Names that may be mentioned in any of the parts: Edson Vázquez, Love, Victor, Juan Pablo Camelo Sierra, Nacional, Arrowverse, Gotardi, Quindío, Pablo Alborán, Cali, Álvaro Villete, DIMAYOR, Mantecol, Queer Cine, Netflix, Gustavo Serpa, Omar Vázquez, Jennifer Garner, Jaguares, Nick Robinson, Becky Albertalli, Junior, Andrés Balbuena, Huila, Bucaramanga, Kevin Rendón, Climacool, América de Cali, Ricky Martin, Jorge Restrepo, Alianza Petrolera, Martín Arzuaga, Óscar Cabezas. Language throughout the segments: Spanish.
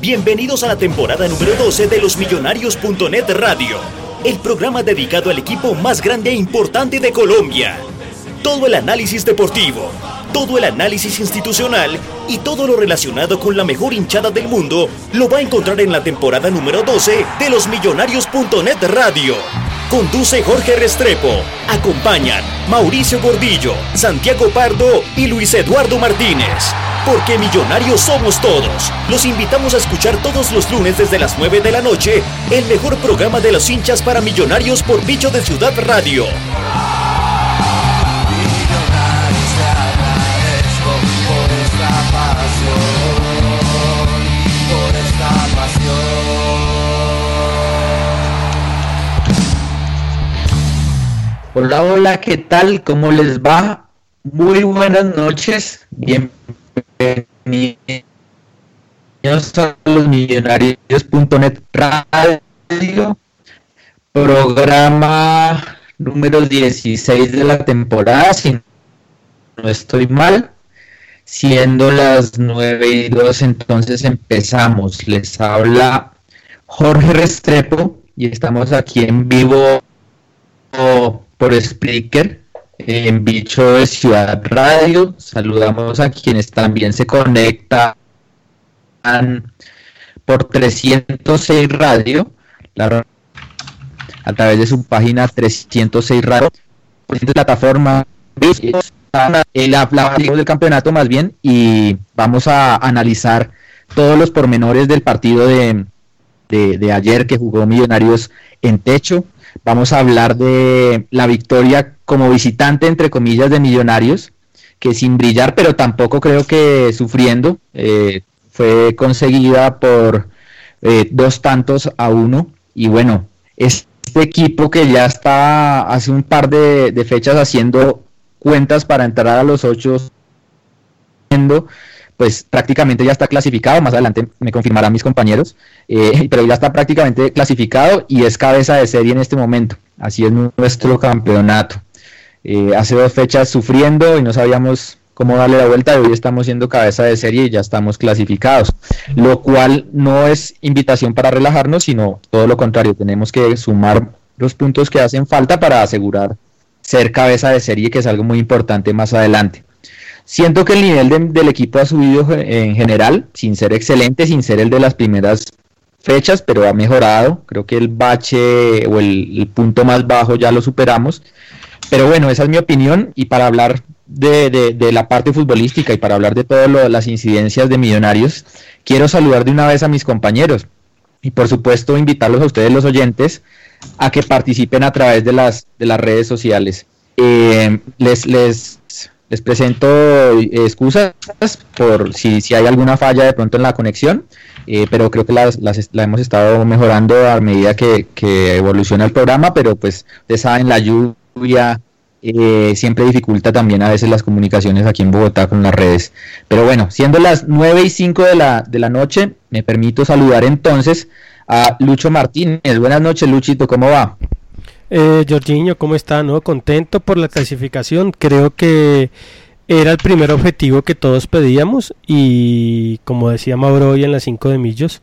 Bienvenidos a la temporada número 12 de Los Millonarios.net Radio, el programa dedicado al equipo más grande e importante de Colombia. Todo el análisis deportivo, todo el análisis institucional y todo lo relacionado con la mejor hinchada del mundo lo va a encontrar en la temporada número 12 de Los Millonarios.net Radio. Conduce Jorge Restrepo, acompañan Mauricio Gordillo, Santiago Pardo y Luis Eduardo Martínez. Porque millonarios somos todos. Los invitamos a escuchar todos los lunes desde las 9 de la noche el mejor programa de los hinchas para millonarios por Bicho de Ciudad Radio. Hola, hola, ¿qué tal? ¿Cómo les va? Muy buenas noches. Bienvenidos a Los Millonarios.net Radio, programa número 16 de la temporada, si no estoy mal, siendo las 9:02, entonces empezamos. Les habla Jorge Restrepo y estamos aquí en vivo por Spreaker, en Bicho de Ciudad Radio. Saludamos a quienes también se conectan por 306 Radio, a través de su página 306 Radio, plataforma el aplauso del campeonato más bien, y vamos a analizar todos los pormenores del partido de ayer que jugó Millonarios en Techo. Vamos a hablar de la victoria como visitante, entre comillas, de Millonarios, que sin brillar, pero tampoco creo que sufriendo, fue conseguida por 2-1. Y bueno, este equipo que ya está hace un par de fechas haciendo cuentas para entrar a los 8, pues prácticamente ya está clasificado. Más adelante me confirmarán mis compañeros, pero ya está prácticamente clasificado y es cabeza de serie en este momento. Así es nuestro campeonato. Hace 2 fechas sufriendo y no sabíamos cómo darle la vuelta, y hoy estamos siendo cabeza de serie y ya estamos clasificados, lo cual no es invitación para relajarnos, sino todo lo contrario. Tenemos que sumar los puntos que hacen falta para asegurar ser cabeza de serie, que es algo muy importante más adelante. Siento que el nivel del equipo ha subido en general, sin ser excelente, sin ser el de las primeras fechas, pero ha mejorado. Creo que el bache o el punto más bajo ya lo superamos. Pero bueno, esa es mi opinión, y para hablar de la parte futbolística y para hablar de todas las incidencias de Millonarios, quiero saludar de una vez a mis compañeros y por supuesto invitarlos a ustedes, los oyentes, a que participen a través de las redes sociales. Les presento excusas por si hay alguna falla de pronto en la conexión, pero creo que la hemos estado mejorando a medida que evoluciona el programa, pero pues ustedes saben, la lluvia siempre dificulta también a veces las comunicaciones aquí en Bogotá con las redes. Pero bueno, siendo las 9:05 de la noche, me permito saludar entonces a Lucho Martínez. Buenas noches, Luchito, ¿cómo va? Jorginho, ¿cómo está? No, contento por la clasificación. Creo que era el primer objetivo que todos pedíamos, y como decía Mauro hoy en las 5 de Millos,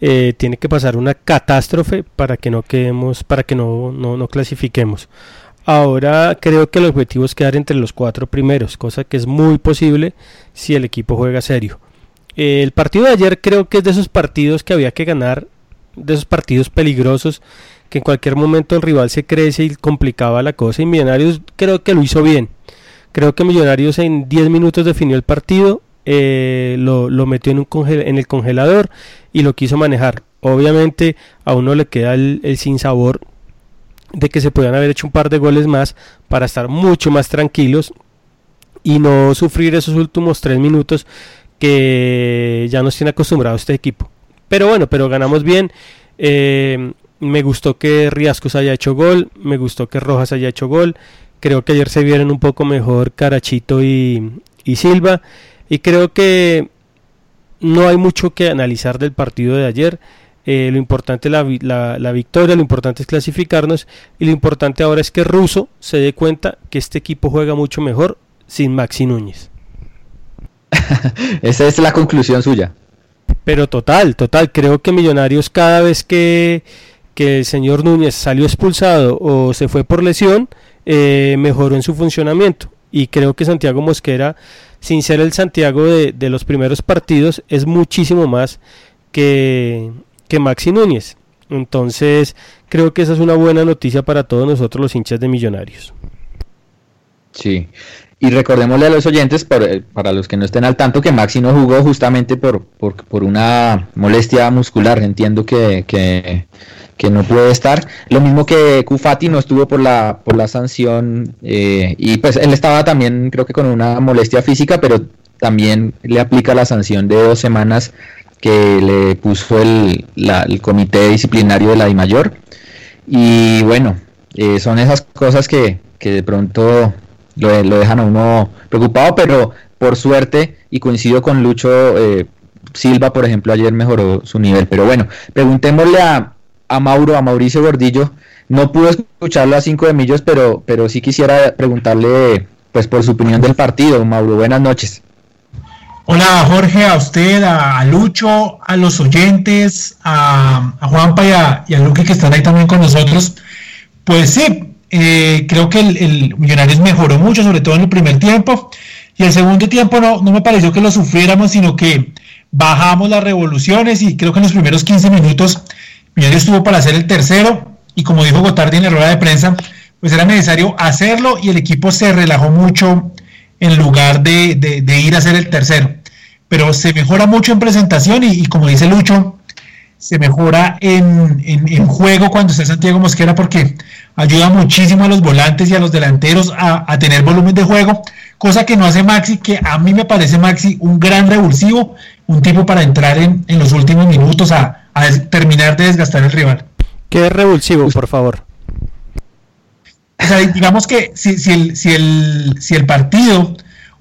tiene que pasar una catástrofe para que no quedemos, para que no clasifiquemos. Ahora creo que el objetivo es quedar entre los 4 primeros, cosa que es muy posible si el equipo juega serio. El partido de ayer creo que es de esos partidos que había que ganar, de esos partidos peligrosos, que en cualquier momento el rival se crece y complicaba la cosa, y Millonarios creo que lo hizo bien. Creo que Millonarios en 10 minutos definió el partido, lo metió en el congelador y lo quiso manejar. Obviamente a uno le queda el sinsabor de que se podían haber hecho un par de goles más para estar mucho más tranquilos y no sufrir esos últimos 3 minutos que ya nos tiene acostumbrado este equipo. Pero bueno, pero ganamos bien. Me gustó que Riascos haya hecho gol, me gustó que Rojas haya hecho gol. Creo que ayer se vieron un poco mejor Carachito y Silva. Y creo que no hay mucho que analizar del partido de ayer. Lo importante es la victoria, lo importante es clasificarnos. Y lo importante ahora es que Russo se dé cuenta que este equipo juega mucho mejor sin Maxi Núñez. Esa es la conclusión suya. Pero total, creo que Millonarios cada vez que el señor Núñez salió expulsado o se fue por lesión, mejoró en su funcionamiento. Y creo que Santiago Mosquera, sin ser el Santiago de los primeros partidos, es muchísimo más que Maxi Núñez. Entonces creo que esa es una buena noticia para todos nosotros los hinchas de Millonarios. Sí. Y recordémosle a los oyentes, para los que no estén al tanto, que Maxi no jugó justamente por una molestia muscular. Entiendo que no puede estar. Lo mismo que Cufati no estuvo por la sanción. Y pues él estaba también, creo que con una molestia física, pero también le aplica la sanción de 2 semanas que le puso el comité disciplinario de la DIMAYOR. Y bueno, son esas cosas que de pronto lo dejan a uno preocupado, pero por suerte, y coincido con Lucho, Silva, por ejemplo, ayer mejoró su nivel. Pero bueno, preguntémosle a Mauricio Gordillo. No pudo escucharlo a 5 de Millos, pero sí quisiera preguntarle pues por su opinión del partido. Mauro, buenas noches. Hola Jorge, a usted, a Lucho, a los oyentes, a Juanpa y a Luque, que están ahí también con nosotros. Pues sí, creo que el Millonarios mejoró mucho, sobre todo en el primer tiempo, y el segundo tiempo no me pareció que lo sufriéramos, sino que bajamos las revoluciones, y creo que en los primeros 15 minutos Millonarios estuvo para hacer el tercero, y como dijo Gotardi en la rueda de prensa, pues era necesario hacerlo, y el equipo se relajó mucho en lugar de ir a hacer el tercero. Pero se mejora mucho en presentación, y como dice Lucho, se mejora en juego cuando está Santiago Mosquera, porque ayuda muchísimo a los volantes y a los delanteros a tener volumen de juego, cosa que no hace Maxi, que a mí me parece Maxi un gran revulsivo, un tipo para entrar en los últimos minutos a terminar de desgastar al rival. ¿Qué es revulsivo, por favor? O sea, digamos que si el partido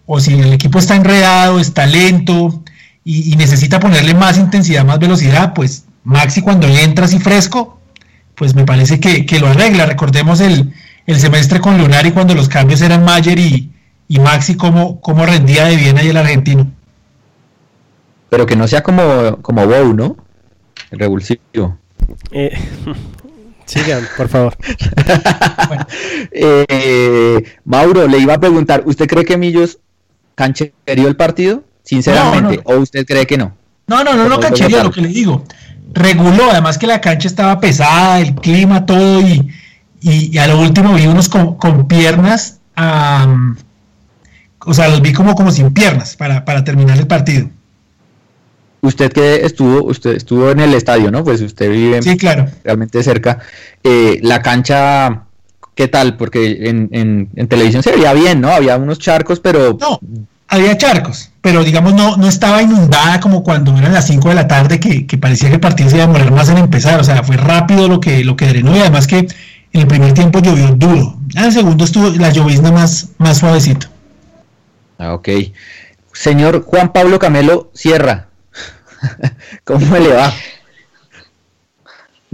o si el equipo está enredado, está lento y necesita ponerle más intensidad, más velocidad, pues Maxi cuando entra así fresco, pues me parece que lo arregla. Recordemos el semestre con Lunari, cuando los cambios eran Mayer y Maxi, cómo rendía de bien ahí el argentino. Pero que no sea como Bow, ¿no? El revulsivo. Sigan, por favor. Bueno. Mauro, le iba a preguntar, ¿usted cree que Millos canchereó el partido? Sinceramente, no. ¿O usted cree que no? No, canchereó, lo que le digo. Reguló, además que la cancha estaba pesada, el clima, todo, y a lo último vi unos con piernas, o sea, los vi como sin piernas para terminar el partido. Usted estuvo en el estadio, ¿no? Pues usted vive, sí, claro, realmente cerca. La cancha, ¿qué tal? Porque en televisión se veía bien, ¿no? Había unos charcos, pero... No. Había charcos, pero digamos no estaba inundada como cuando eran las 5 de la tarde, que parecía que el partido se iba a demorar más en empezar. O sea, fue rápido lo que drenó, y además que en el primer tiempo llovió duro. En el segundo estuvo la llovizna más suavecito. Ok. Señor Juan Pablo Camelo Sierra, ¿cómo le va?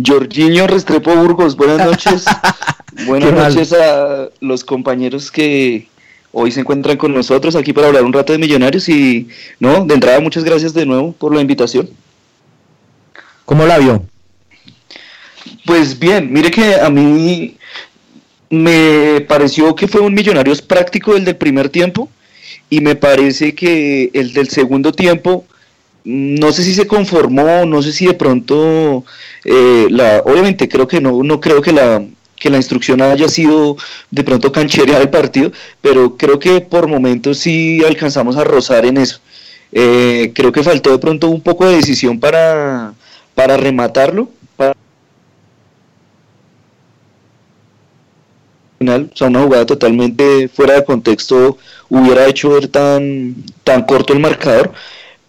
Jorginho Restrepo Burgos, buenas noches. Buenas noches a los compañeros que... hoy se encuentran con nosotros aquí para hablar un rato de Millonarios. Y no, de entrada, muchas gracias de nuevo por la invitación. ¿Cómo la vio? Pues bien, mire que a mí me pareció que fue un Millonarios práctico el del primer tiempo, y me parece que el del segundo tiempo No sé si se conformó, no sé si de pronto, obviamente creo que no creo que la instrucción haya sido de pronto cancherear el partido, pero creo que por momentos sí alcanzamos a rozar en eso. Creo que faltó de pronto un poco de decisión para rematarlo, final, o sea, una jugada totalmente fuera de contexto hubiera hecho ver tan corto el marcador,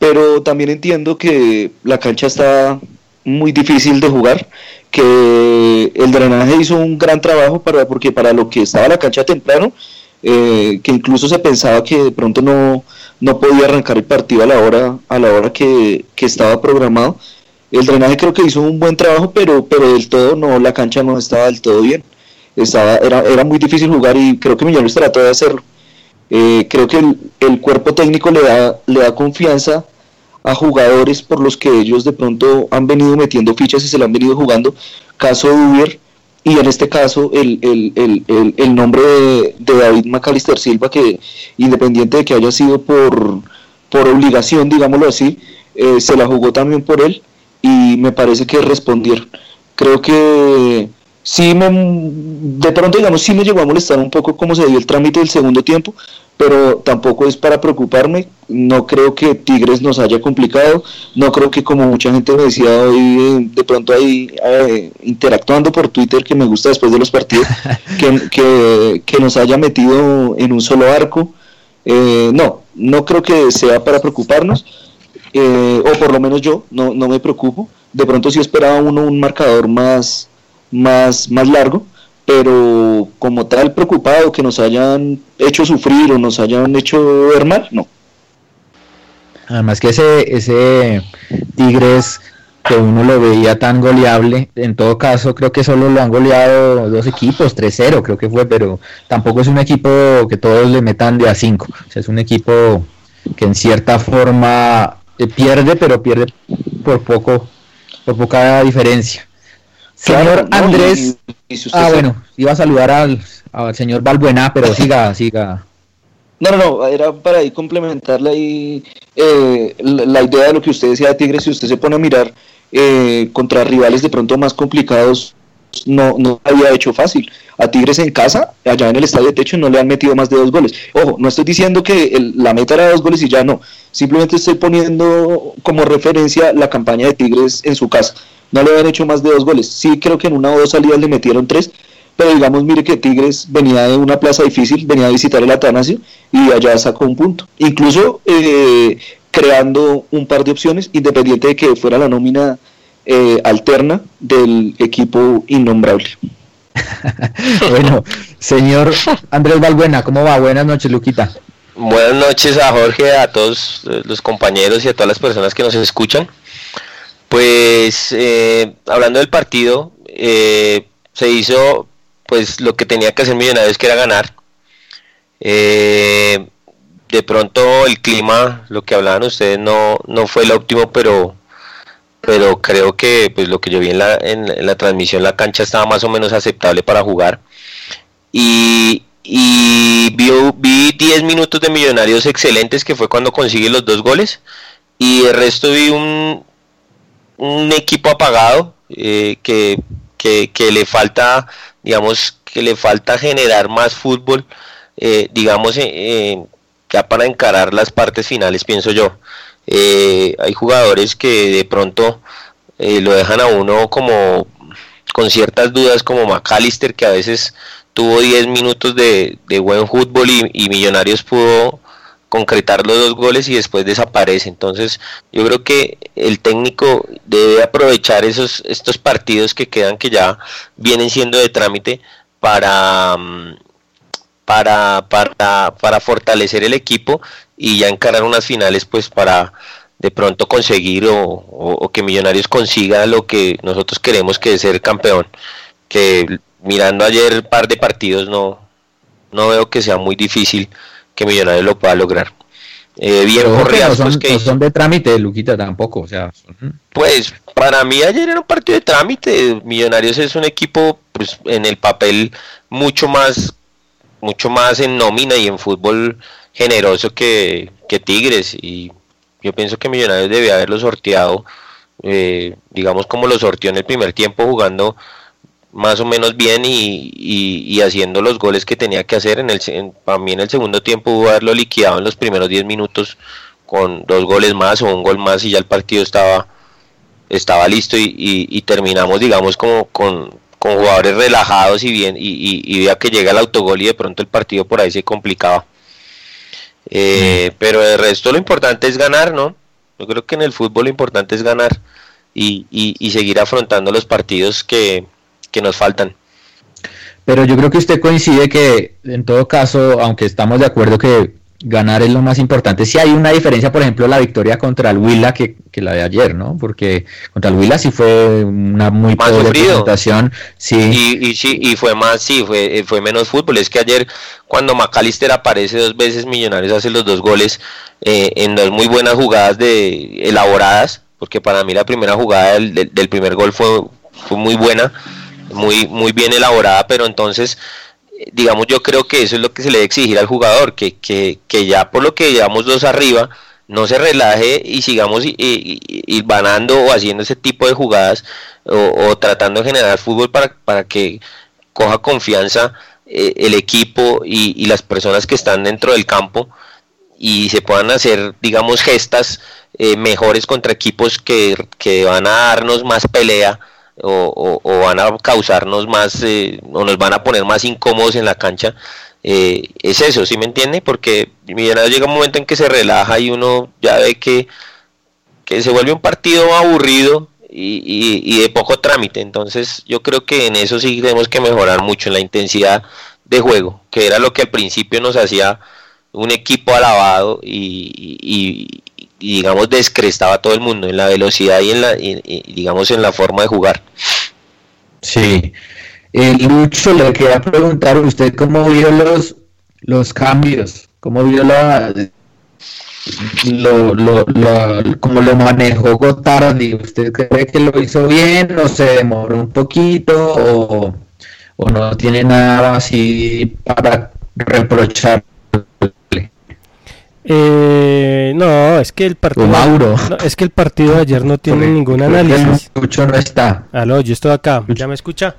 pero también entiendo que la cancha está muy difícil de jugar, que el drenaje hizo un gran trabajo porque para lo que estaba la cancha temprano, que incluso se pensaba que de pronto no podía arrancar el partido a la hora que estaba programado. El drenaje creo que hizo un buen trabajo, pero del todo no, la cancha no estaba del todo bien. Era muy difícil jugar y creo que Millonarios trató de hacerlo. Creo que el cuerpo técnico le da confianza a jugadores por los que ellos de pronto han venido metiendo fichas y se la han venido jugando, caso Duvier, y en este caso el nombre de David Macalíster Silva, que independiente de que haya sido por obligación, digámoslo así, se la jugó también por él y me parece que respondieron. Creo que sí me llegó a molestar un poco cómo se dio el trámite del segundo tiempo, pero tampoco es para preocuparme. No creo que Tigres nos haya complicado, no creo que, como mucha gente me decía hoy, de pronto ahí interactuando por Twitter, que me gusta después de los partidos, que nos haya metido en un solo arco. No creo que sea para preocuparnos, o por lo menos yo no me preocupo. De pronto sí esperaba uno un marcador más largo, pero como tal preocupado que nos hayan hecho sufrir o nos hayan hecho ver mal, no. Además que ese Tigres que uno lo veía tan goleable, en todo caso creo que solo lo han goleado dos equipos, 3-0 creo que fue, pero tampoco es un equipo que todos le metan de a 5, o sea, es un equipo que en cierta forma pierde, pero pierde por poca diferencia. Señor Andrés, iba a saludar al señor Balbuena, pero siga. No, era para ahí complementarle ahí, la idea de lo que usted decía de Tigres. Si usted se pone a mirar contra rivales de pronto más complicados, no había hecho fácil. A Tigres en casa, allá en el estadio de Techo, no le han metido más de 2 goles. Ojo, no estoy diciendo que la meta era 2 goles y ya no, simplemente estoy poniendo como referencia la campaña de Tigres en su casa. No le habían hecho más de 2 goles, sí creo que en 1 o 2 salidas le metieron 3, pero digamos, mire que Tigres venía de una plaza difícil, venía a visitar el Atanasio y allá sacó un punto, incluso creando un par de opciones, independiente de que fuera la nómina alterna del equipo innombrable. Bueno, señor Andrés Balbuena, ¿cómo va? Buenas noches, Luquita. Buenas noches a Jorge, a todos los compañeros y a todas las personas que nos escuchan. Pues hablando del partido, se hizo pues lo que tenía que hacer Millonarios, que era ganar. De pronto el clima, lo que hablaban ustedes, no fue el óptimo, pero creo que pues lo que yo vi en la transmisión, la cancha estaba más o menos aceptable para jugar. Y vi 10 minutos de Millonarios excelentes, que fue cuando consigue los 2 goles, y el resto vi un equipo apagado, que le falta, digamos, que le falta generar más fútbol, ya para encarar las partes finales, pienso yo. Hay jugadores que de pronto lo dejan a uno como con ciertas dudas, como Macalíster, que a veces tuvo 10 minutos de buen fútbol y Millonarios pudo concretar los 2 goles y después desaparece. Entonces yo creo que el técnico debe aprovechar estos partidos que quedan, que ya vienen siendo de trámite, para fortalecer el equipo y ya encarar unas finales, pues para de pronto conseguir o que Millonarios consiga lo que nosotros queremos, que es ser campeón. Que mirando ayer un par de partidos no veo que sea muy difícil que Millonarios lo pueda lograr. Bien, Correa, no son de trámite, Luquita, tampoco. O sea, pues para mí ayer era un partido de trámite. Millonarios es un equipo, pues, en el papel mucho más en nómina y en fútbol generoso que Tigres, y Yo pienso que Millonarios debía haberlo sorteado, digamos como lo sorteó en el primer tiempo, jugando más o menos bien y haciendo los goles que tenía que hacer. Para mí en el segundo tiempo hubo haberlo liquidado en los primeros 10 minutos con 2 goles más o 1 gol más y ya el partido estaba listo y terminamos, digamos, como con jugadores relajados y bien y vea que llega el autogol y de pronto el partido por ahí se complicaba. Pero de resto lo importante es ganar, ¿no? Yo creo que en el fútbol lo importante es ganar y seguir afrontando los partidos que nos faltan. Pero yo creo que usted coincide que en todo caso, aunque estamos de acuerdo que ganar es lo más importante, sí hay una diferencia, por ejemplo, la victoria contra el Huila que la de ayer, ¿no? Porque contra el Huila sí fue una muy pobre presentación, sí. Y fue más, fue menos fútbol. Es que ayer cuando Macalíster aparece 2 veces, Millonarios hace los 2 goles en 2 muy buenas jugadas elaboradas, porque para mí la primera jugada del primer gol fue muy buena, muy bien elaborada, pero entonces, digamos, yo creo que eso es lo que se le debe exigir al jugador, que ya por lo que llevamos 2 arriba, no se relaje y sigamos y vanando o haciendo ese tipo de jugadas o tratando de generar fútbol para que coja confianza el equipo y las personas que están dentro del campo y se puedan hacer, digamos, gestas mejores contra equipos que van a darnos más pelea o van a causarnos más o nos van a poner más incómodos en la cancha. Es eso, ¿sí me entiende? Porque Millonarios llega un momento en que se relaja y uno ya ve que se vuelve un partido aburrido y de poco trámite. Entonces yo creo que en eso sí tenemos que mejorar mucho, en la intensidad de juego, que era lo que al principio nos hacía un equipo alabado y digamos descrestaba a todo el mundo, en la velocidad y digamos en la forma de jugar. Sí. Lucho, le quería preguntar, usted cómo vio los cambios, cómo vio cómo lo manejó Gotardi. ¿Usted cree que lo hizo bien o se demoró un poquito o no tiene nada así para reprochar? No, es que el partido de ayer no tiene ningún análisis. Lucho no está. Aló, yo estoy acá. ¿Ya me escucha?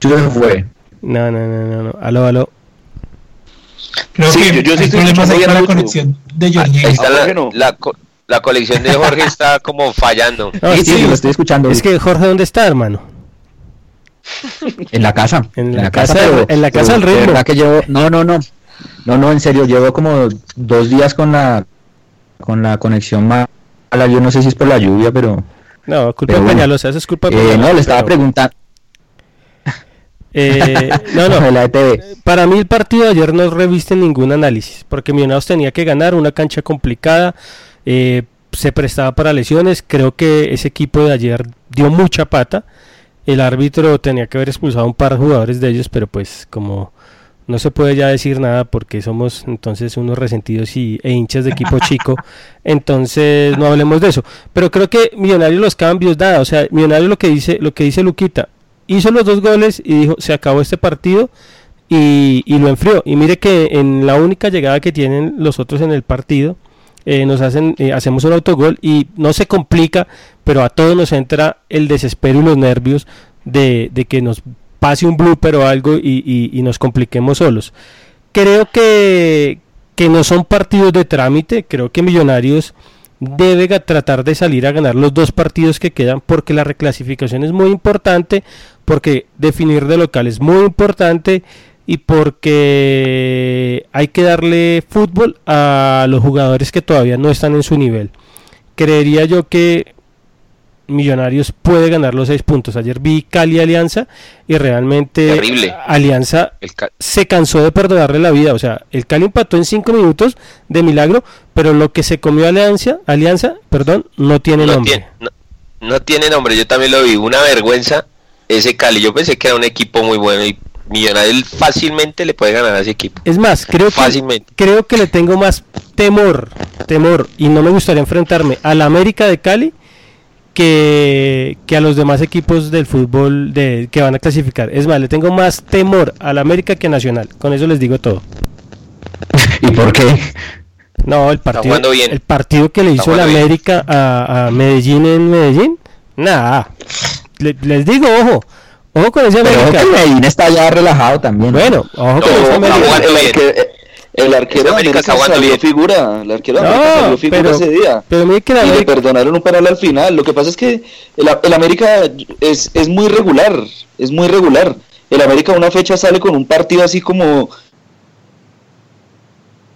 Yo se fue. No. Aló. Creo yo sí estoy escuchando la conexión de Jorge. La conexión de Jorge está como fallando. No, sí, lo estoy escuchando. Es que Jorge, ¿dónde está, hermano? En la casa. En la casa del ritmo. ¿Verdad que yo? No, en serio, llevo como 2 días con la conexión mala. Yo no sé si es por la lluvia, pero... No, culpa de Peñalosa, eso es culpa de Peñalosa. No, le estaba preguntando... Para mí el partido de ayer no reviste ningún análisis, porque Millonarios tenía que ganar, una cancha complicada, se prestaba para lesiones. Creo que ese equipo de ayer dio mucha pata. El árbitro tenía que haber expulsado a un par de jugadores de ellos, pero pues como... No se puede ya decir nada porque somos entonces unos resentidos e hinchas de equipo chico, entonces no hablemos de eso. Pero creo que Millonarios los cambios nada, o sea, Millonarios lo que dice Luquita, hizo los 2 goles y dijo se acabó este partido y lo enfrió. Y mire que en la única llegada que tienen los otros en el partido, hacemos un autogol y no se complica, pero a todos nos entra el desespero y los nervios de que nos pase un blooper o algo y nos compliquemos solos. Creo que no son partidos de trámite. Creo que Millonarios debe tratar de salir a ganar los 2 partidos que quedan, porque la reclasificación es muy importante, porque definir de local es muy importante y porque hay que darle fútbol a los jugadores que todavía no están en su nivel. Creería yo que Millonarios puede ganar los 6 puntos. Ayer vi Cali Alianza y realmente terrible. Alianza se cansó de perdonarle la vida. O sea, el Cali empató en 5 minutos de milagro, pero lo que se comió Alianza, no tiene nombre. No tiene nombre. Yo también lo vi. Una vergüenza ese Cali. Yo pensé que era un equipo muy bueno y Millonarios fácilmente le puede ganar a ese equipo. Es más, creo que le tengo más temor y no me gustaría enfrentarme a la América de Cali que a los demás equipos del fútbol que van a clasificar. Es más, le tengo más temor a la América que a Nacional. Con eso les digo todo. ¿Y por qué? No, el partido que le hizo la América a Medellín en Medellín, nada. Les digo, ojo con ese América. Pero ojo que Medellín está ya relajado también. Bueno, ojo con ese América. El arquero de América salió figura, el arquero de América salió figura ese día. Pero mire que la América... Y le perdonaron un penal al final. Lo que pasa es que el América es muy regular, es muy regular. El América una fecha sale con un partido así como...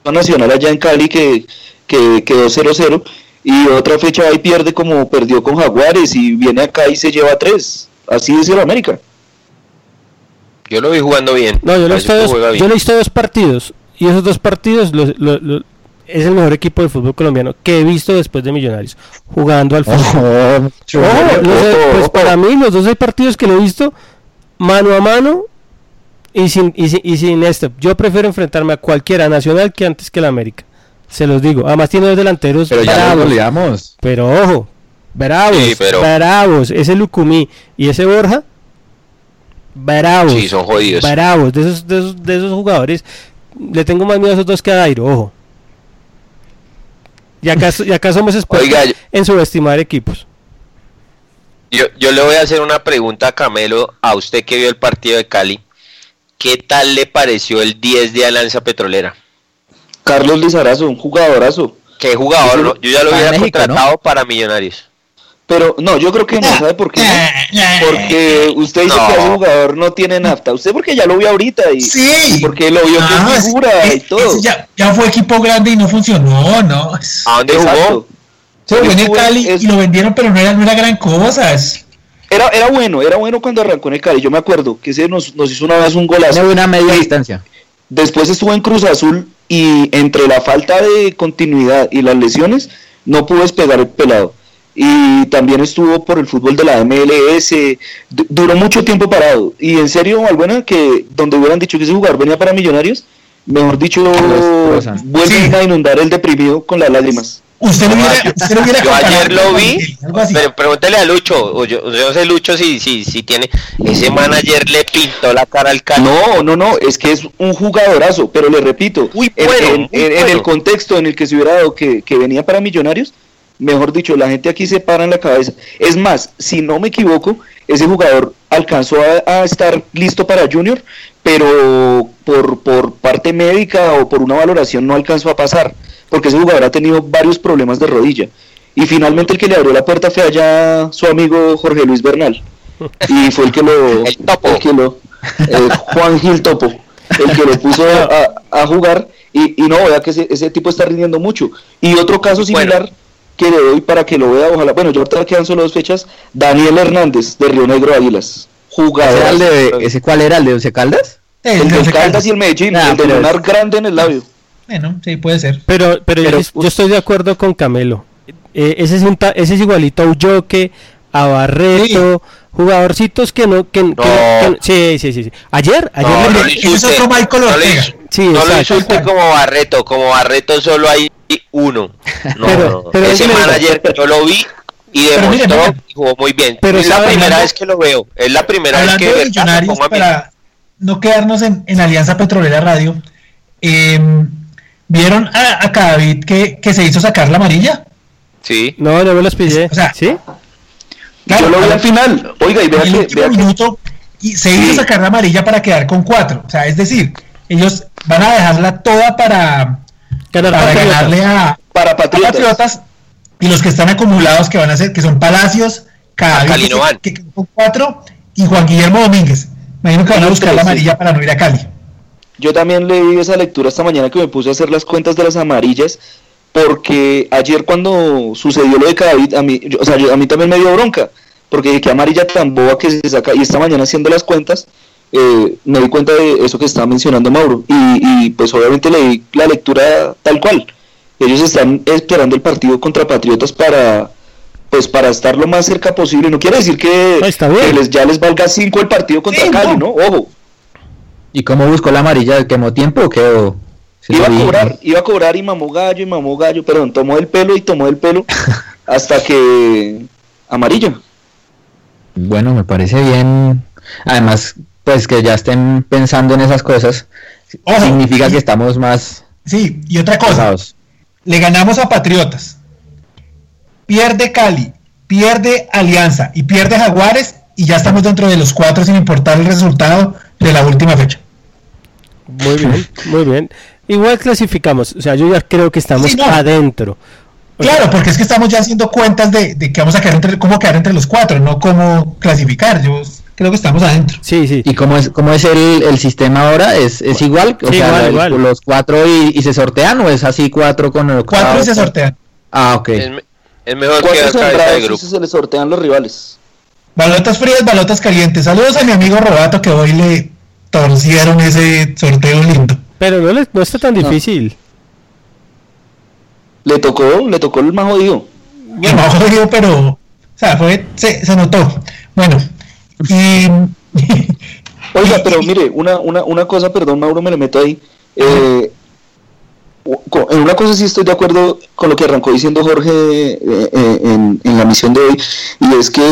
Nacional allá en Cali que quedó 0-0, y otra fecha ahí pierde como perdió con Jaguares, y viene acá y se lleva 3. Así es el América. Yo lo vi jugando bien. No, yo le hice 2 partidos, y esos 2 partidos es el mejor equipo de fútbol colombiano que he visto después de Millonarios jugando al fútbol. Pues para mí los 2 partidos que lo he visto mano a mano y sin esto, yo prefiero enfrentarme a cualquiera Nacional que antes que la América, se los digo. Además tiene 2 delanteros pero bravos, ya pero ojo, bravos, sí, pero... bravos, ese Lucumí y ese Borja, bravos, sí, son jodidos, bravos, de esos jugadores le tengo más miedo a esos 2 que a Dairo, ojo. Y acá somos expertos en subestimar equipos. Yo le voy a hacer una pregunta a Camelo, a usted que vio el partido de Cali. ¿Qué tal le pareció el 10 de Alianza Petrolera? Carlos Lizarazo, un jugadorazo. ¿Qué jugador? ¿No? Yo ya lo hubiera contratado, ¿no?, para Millonarios. Pero no, yo creo que no, ¿sabe por qué? Porque usted dice que ese jugador no tiene nafta. Usted porque ya lo vio ahorita y sí, porque lo vio que figura y todo. Ya fue equipo grande y no funcionó, ¿no? ¿A dónde jugó? Se venía a Cali y lo vendieron, pero no era gran cosa. Era bueno cuando arrancó en el Cali, yo me acuerdo que ese nos hizo una vez un golazo de una media distancia. Después estuvo en Cruz Azul y entre la falta de continuidad y las lesiones no pudo despegar el pelado. Y también estuvo por el fútbol de la MLS, duró mucho tiempo parado. Y en serio, alguna que donde hubieran dicho que ese jugador venía para Millonarios, mejor dicho, vuelven a inundar el deprimido con las lágrimas. Usted no viene yo ayer lo vi, pero pregúntele a Lucho, yo no sé Lucho si tiene, ese manager le pintó la cara al Cali. No, es que es un jugadorazo, pero le repito, en el contexto en el que se hubiera dado que venía para Millonarios, mejor dicho, la gente aquí se para en la cabeza. Es más, si no me equivoco, ese jugador alcanzó a estar listo para Junior, pero por parte médica o por una valoración no alcanzó a pasar, porque ese jugador ha tenido varios problemas de rodilla. Y finalmente el que le abrió la puerta fue allá su amigo Jorge Luis Bernal. Y fue el que lo... Juan Gil Topo. El que lo puso a jugar. Y no, vea que ese tipo está rindiendo mucho. Y otro caso similar que le doy para que lo vea, ojalá. Bueno, yo ahorita quedan solo 2 fechas. Daniel Hernández, de Río Negro Águilas. Jugador. ¿Ese cuál era? ¿El de Once Caldas? El de Once Caldas y el Medellín. El de Leonardo grande en el labio. Bueno, sí, puede ser. Pero yo estoy de acuerdo con Camelo. Ese es igualito a Ulloque, a Barreto, jugadorcitos que no. Sí. Ayer no le insulte, es otro Michael Ortega. Lo insulte como Barreto solo hay uno. Pero ese manager que yo lo vi y demostró y jugó muy bien. Pero es la primera vez que lo veo. Es la primera vez que veo. Para no quedarnos en Alianza Petrolera Radio, ¿vieron a Cadavid que se hizo sacar la amarilla? Sí. No, yo me las pillé. O sea, ¿sí? Claro, yo lo vi al final. Oiga, y en el último minuto y se hizo sacar la amarilla para quedar con 4. O sea, es decir, ellos van a dejarla toda para ganarle a Patriotas. Y los que están acumulados que van a ser, que son Palacios, Cadavid, que quedó con 4, y Juan Guillermo Domínguez. Imagino que van a buscar la amarilla para no ir a Cali. Yo también leí esa lectura esta mañana que me puse a hacer las cuentas de las amarillas, porque ayer cuando sucedió lo de Cadavid, a mí también me dio bronca, porque dije que amarilla tan boba que se saca, y esta mañana haciendo las cuentas, me di cuenta de eso que estaba mencionando Mauro, y pues obviamente leí la lectura tal cual. Ellos están esperando el partido contra Patriotas para estar lo más cerca posible. No quiere decir que ya les valga 5 el partido contra Cali, ¿no? Ojo. ¿Y cómo buscó la amarilla? ¿Quemó tiempo o quedó? Iba a cobrar y mamó gallo, perdón, tomó el pelo hasta que amarilla. Bueno, me parece bien. Además, pues que ya estén pensando en esas cosas, ojo, significa que estamos más... Sí, y otra cosa, le ganamos a Patriotas, pierde Cali, pierde Alianza y pierde Jaguares, y ya estamos dentro de los 4 sin importar el resultado de la última fecha. Muy bien, muy bien. Igual clasificamos, o sea, yo ya creo que estamos adentro. Claro, porque es que estamos ya haciendo cuentas de que vamos a quedar entre, cómo quedar entre los 4, no cómo clasificar. Yo creo que estamos adentro. Sí, sí. ¿Y cómo es el sistema ahora? ¿Es igual? O sí, sea, igual. ¿Los 4 y se sortean o es así 4 con el 4? 4 y se sortean. Ah, ok. Es mejor que la cabeza de grupo. Se le sortean los rivales. Balotas frías, balotas calientes. Saludos a mi amigo Robato, que hoy le torcieron ese sorteo lindo. Pero no está tan difícil. Le tocó el más jodido. El más jodido, pero... O sea, se notó. Bueno. Oiga, pero mire, una cosa, perdón, Mauro, me lo meto ahí. En una cosa sí estoy de acuerdo con lo que arrancó diciendo Jorge en la misión de hoy, y es que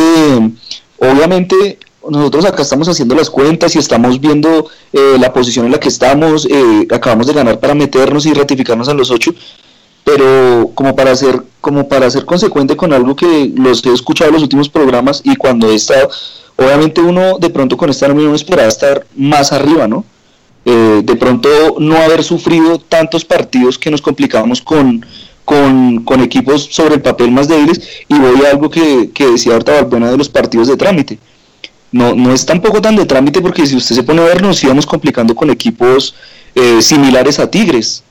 obviamente nosotros acá estamos haciendo las cuentas y estamos viendo la posición en la que estamos, acabamos de ganar para meternos y ratificarnos a los 8, pero como para ser consecuente con algo que los he escuchado en los últimos programas y cuando he estado, obviamente uno de pronto con esta reunión esperaba estar más arriba, ¿no? De pronto no haber sufrido tantos partidos que nos complicábamos con equipos sobre el papel más débiles, y voy a algo que decía ahorita Valbuena de los partidos de trámite. No es tampoco tan de trámite, porque si usted se pone a ver, nos íbamos complicando con equipos similares a Tigres.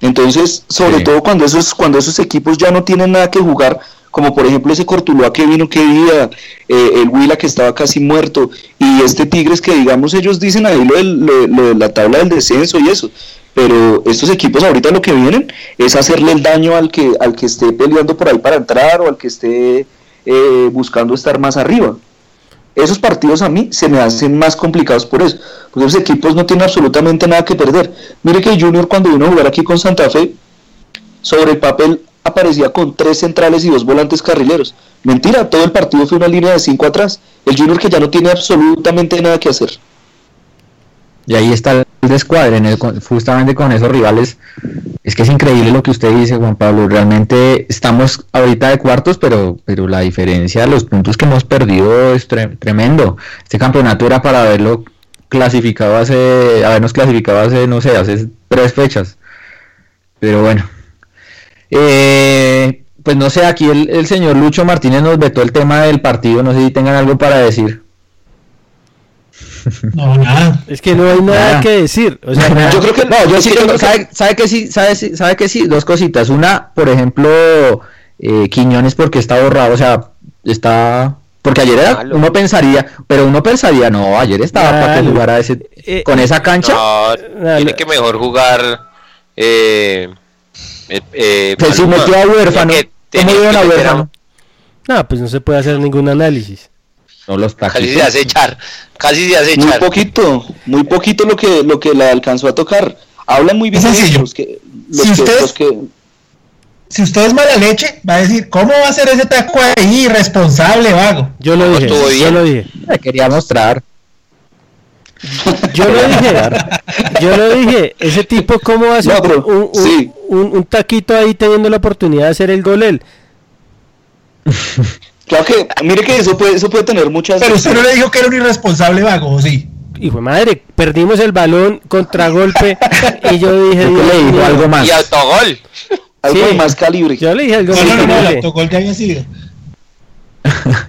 Entonces, sobre todo cuando esos equipos ya no tienen nada que jugar, como por ejemplo ese Cortulúa que vino que vida, el Huila que estaba casi muerto, y este Tigres que digamos ellos dicen ahí lo de la tabla del descenso y eso, pero estos equipos ahorita lo que vienen es hacerle el daño al que esté peleando por ahí para entrar o al que esté buscando estar más arriba. Esos partidos a mí se me hacen más complicados por eso, porque esos equipos no tienen absolutamente nada que perder. Mire que Junior, cuando vino a jugar aquí con Santa Fe, sobre el papel aparecía con 3 centrales y 2 volantes carrileros. Mentira, todo el partido fue una línea de 5 atrás. El Junior que ya no tiene absolutamente nada que hacer. Y ahí está el descuadre, justamente con esos rivales. Es que es increíble lo que usted dice, Juan Pablo. Realmente estamos ahorita de cuartos, pero la diferencia de los puntos que hemos perdido es tremendo. Este campeonato era para habernos clasificado hace, no sé, hace 3 fechas. Pero bueno. Pues no sé, aquí el señor Lucho Martínez nos vetó el tema del partido, no sé si tengan algo para decir. No, nada. Es que no hay nada que decir. O sea, yo creo que no, yo sí creo que... Sabe que sí, 2 cositas. Una, por ejemplo, Quiñones, porque está borrado, o sea, está... Porque ayer era, uno pensaría, no, ayer estaba para que jugara con esa cancha. No, tiene que mejor jugar... se metió a huérfano. ¿Cómo vieron a huérfano? No, pues no se puede hacer ningún análisis. No, los taquitos. Casi se hace echar. Muy poquito lo que la alcanzó a tocar. Hablan muy bien. Es sencillo. Si usted es mala leche, va a decir, ¿cómo va a hacer ese taco ahí, irresponsable, vago? Yo lo dije. Le quería mostrar. Yo lo dije, ese tipo cómo hace un taquito ahí teniendo la oportunidad de hacer el gol él. Claro que, mire que eso puede tener muchas... Pero usted no le dijo que era un irresponsable vago, ¿o sí? Hijo de madre, perdimos el balón, contragolpe, y yo dije... le dijo algo más. Y autogol. Algo de más calibre. Yo le dije algo más calibre. No, el autogol ya había sido.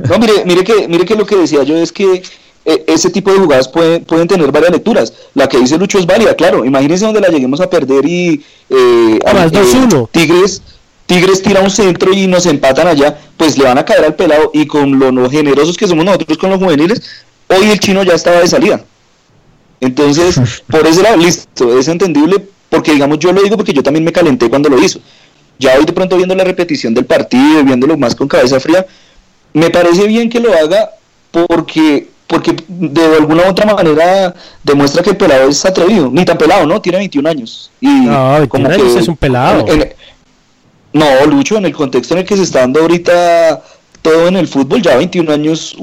No, mire que lo que decía yo es que... Ese tipo de jugadas pueden tener varias lecturas. La que dice Lucho es válida, claro. Imagínense donde la lleguemos a perder y Tigres tira un centro y nos empatan allá, pues le van a caer al pelado, y con lo generosos que somos nosotros con los juveniles, hoy el chino ya estaba de salida. Entonces, por ese lado, listo, es entendible, porque digamos, yo lo digo porque yo también me calenté cuando lo hizo. Ya hoy de pronto viendo la repetición del partido, viéndolo más con cabeza fría, me parece bien que lo haga porque de alguna u otra manera demuestra que el pelado es atrevido. Ni tan pelado, ¿no? Tiene 21 años. Y no, 21 como años que es un pelado. No, Lucho, en el contexto en el que se está dando ahorita todo en el fútbol, ya 21 años,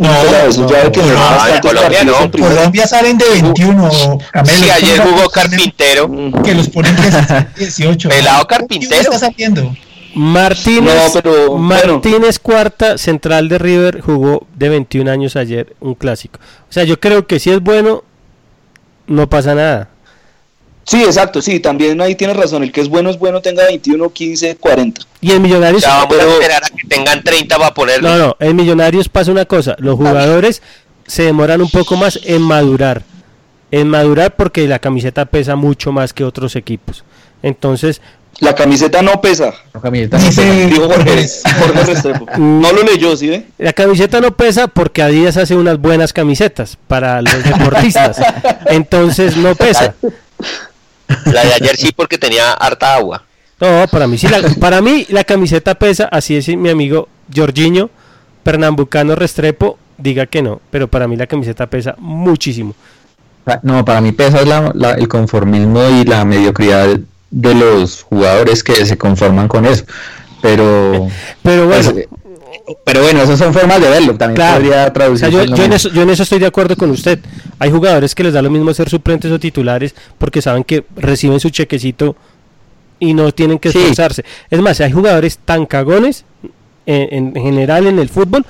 Colombia salen de 21. Si ayer jugó Carpintero, que los ponen de 18. Pelado Carpintero. ¿Qué está saliendo? Martínez, cuarta, central de River, jugó de 21 años ayer, un clásico. O sea, yo creo que si es bueno, no pasa nada. Sí, exacto, sí, también ahí tienes razón, el que es bueno, tenga 21, 15, 40. Y en Millonarios... Ya vamos a esperar a que tengan 30 para ponerlo. No, en Millonarios pasa una cosa, los jugadores se demoran un poco más en madurar porque la camiseta pesa mucho más que otros equipos. Entonces... La camiseta no pesa. La camiseta no pesa. Digo Jorge Restrepo. No lo leyó, ¿sí ve? La camiseta no pesa porque Adidas hace unas buenas camisetas para los deportistas. Entonces no pesa. La de ayer sí, porque tenía harta agua. No, para mí sí. Para mí la camiseta pesa, así es mi amigo Jorginho Pernambucano Restrepo, diga que no, pero para mí la camiseta pesa muchísimo. No, para mí pesa el conformismo y la mediocridad de los jugadores que se conforman con eso. Pero bueno. Pero bueno, esas son formas de verlo. También claro, podría traducir. O sea, yo en eso estoy de acuerdo con usted. Hay jugadores que les da lo mismo ser suplentes o titulares porque saben que reciben su chequecito y no tienen que esforzarse. Sí. Es más, hay jugadores tan cagones en general en el fútbol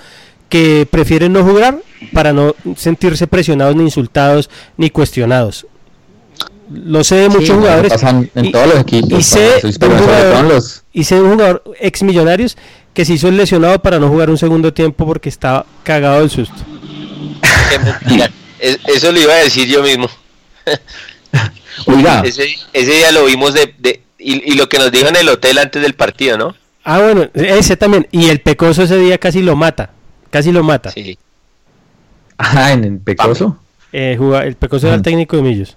que prefieren no jugar para no sentirse presionados, ni insultados, ni cuestionados. Lo sé de muchos jugadores. Pasan en todos los equipos. Y sé de un jugador ex Millonarios que se hizo el lesionado para no jugar un segundo tiempo porque estaba cagado del susto. Eso lo iba a decir yo mismo. Oiga. Ese día lo vimos y lo que nos dijo en el hotel antes del partido, ¿no? Ah, bueno, ese también. Y el Pecoso ese día casi lo mata. Sí. Ah, en el Pecoso. El Pecoso era el técnico de Millos.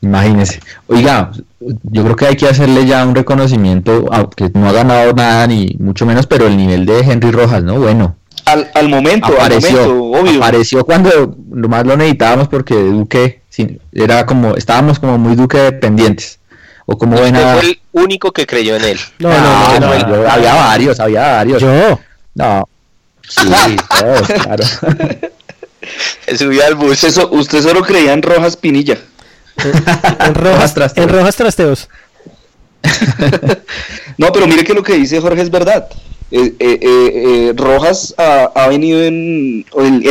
Imagínese. Oiga, yo creo que hay que hacerle ya un reconocimiento, aunque no ha ganado nada ni mucho menos, pero el nivel de Henry Rojas, ¿no? Bueno, apareció cuando lo más lo necesitábamos, porque Duque estábamos como muy Duque dependientes. O como fue el único que creyó en él. No, había varios. Yo. No. Sí, todos, claro. Subió al bus. Usted solo creía en Rojas Pinilla. En Rojas Trasteos. No, pero mire que lo que dice Jorge es verdad. Rojas ha venido el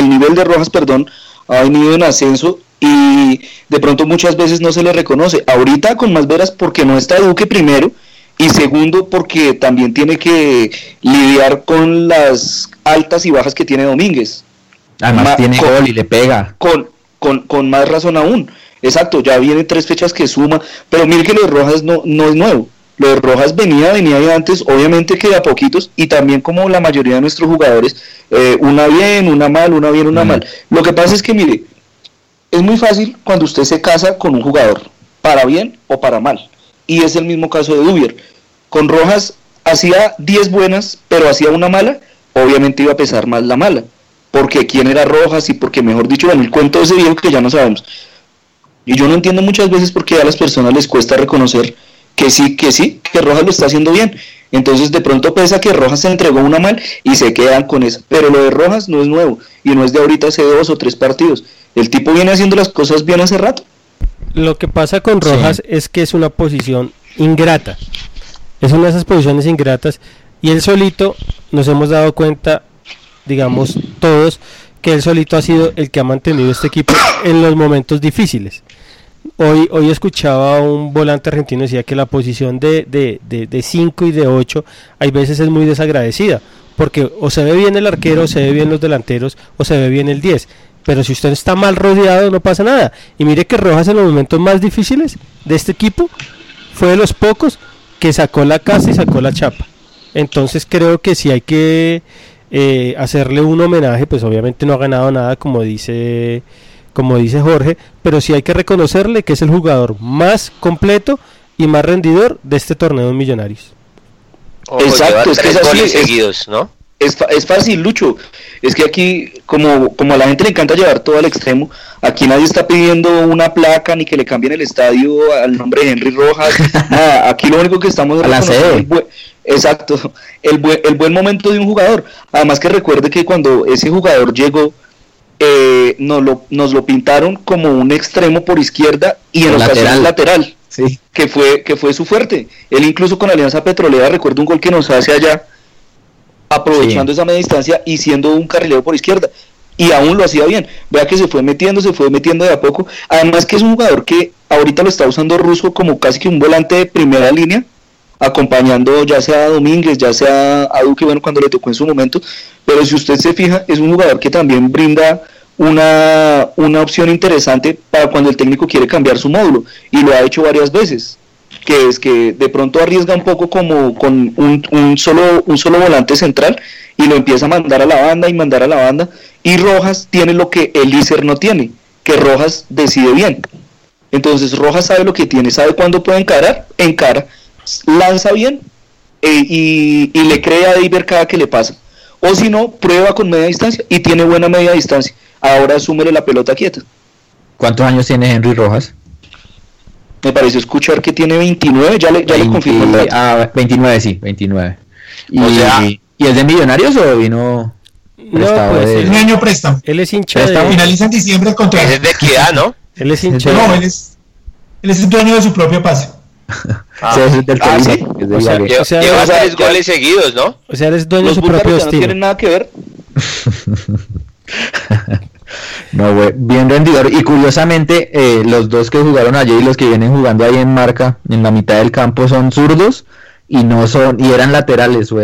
nivel de Rojas, ha venido en ascenso y de pronto muchas veces no se le reconoce. Ahorita con más veras porque no está Duque primero y segundo porque también tiene que lidiar con las altas y bajas que tiene Domínguez. Además tiene gol y le pega con más razón aún. Exacto, ya vienen 3 fechas que suma. Pero mire que lo de Rojas no es nuevo. Lo de Rojas venía de antes. Obviamente que de a poquitos. Y también como la mayoría de nuestros jugadores, una bien, una mal. Lo que pasa es que mire, es muy fácil cuando usted se casa con un jugador, para bien o para mal. Y es el mismo caso de Duvier. Con Rojas hacía 10 buenas, pero hacía una mala. Obviamente iba a pesar más la mala, porque quién era Rojas y porque, mejor dicho, el cuento de ese viejo que ya no sabemos. Y yo no entiendo muchas veces por qué a las personas les cuesta reconocer que Rojas lo está haciendo bien. Entonces de pronto pesa que Rojas se entregó una mal y se quedan con esa. Pero lo de Rojas no es nuevo y no es de ahorita, hace 2 o 3 partidos. El tipo viene haciendo las cosas bien hace rato. Lo que pasa con Rojas es que es una posición ingrata. Es una de esas posiciones ingratas y él solito, nos hemos dado cuenta, digamos todos, que él solito ha sido el que ha mantenido este equipo en los momentos difíciles. Hoy escuchaba a un volante argentino, decía que la posición de 5 y de 8 hay veces es muy desagradecida, porque o se ve bien el arquero, o se ve bien los delanteros, o se ve bien el 10, pero si usted está mal rodeado no pasa nada. Y mire que Rojas en los momentos más difíciles de este equipo fue de los pocos que sacó la casa y sacó la chapa. Entonces creo que sí hay que hacerle un homenaje. Pues obviamente no ha ganado nada, como dice Jorge, pero sí hay que reconocerle que es el jugador más completo y más rendidor de este torneo de Millonarios. Exacto, es que es así, seguidos, ¿no? Es fácil, Lucho. Es que aquí, como a la gente le encanta llevar todo al extremo, aquí nadie está pidiendo una placa ni que le cambien el estadio al nombre de Henry Rojas. Nada, aquí lo único que estamos... Exacto, el buen momento de un jugador. Además que recuerde que cuando ese jugador llegó, nos lo pintaron como un extremo por izquierda y en ocasiones lateral, sí, que fue su fuerte. Él incluso con Alianza Petrolera, recuerdo un gol que nos hace allá, aprovechando esa media distancia y siendo un carrilero por izquierda. Y aún lo hacía bien. Vea que se fue metiendo de a poco. Además que es un jugador que ahorita lo está usando Russo como casi que un volante de primera línea, acompañando ya sea a Domínguez, ya sea a Duque, bueno, cuando le tocó en su momento. Pero si usted se fija, es un jugador que también brinda una opción interesante para cuando el técnico quiere cambiar su módulo. Y lo ha hecho varias veces, que es que de pronto arriesga un poco como con un solo volante central y lo empieza a mandar a la banda, y Rojas tiene lo que Elícer no tiene, que Rojas decide bien. Entonces Rojas sabe lo que tiene, sabe cuándo puede encara, lanza bien y le cree a David cada que le pasa, o si no, prueba con media distancia y tiene buena media distancia. Ahora súmele la pelota quieta. ¿Cuántos años tiene Henry Rojas? Me parece escuchar que tiene 29, ya le confirmo el dato. Ah, 29, sí, 29. ¿Y es de Millonarios o vino prestado? No, pues de... es un año préstamo. Él es hincha de... Finaliza en diciembre el contrato. Es de Equidad, ¿no? Él es hincha. No, él es el dueño de su propio pase. Sí. O sea, lleva 3 goles seguidos, ¿no? O sea, él es dueño de su propio estilo. No tienen nada que ver. No, güey, bien rendidor. Y curiosamente, los dos que jugaron ayer y los que vienen jugando ahí en marca, en la mitad del campo, son zurdos y eran laterales o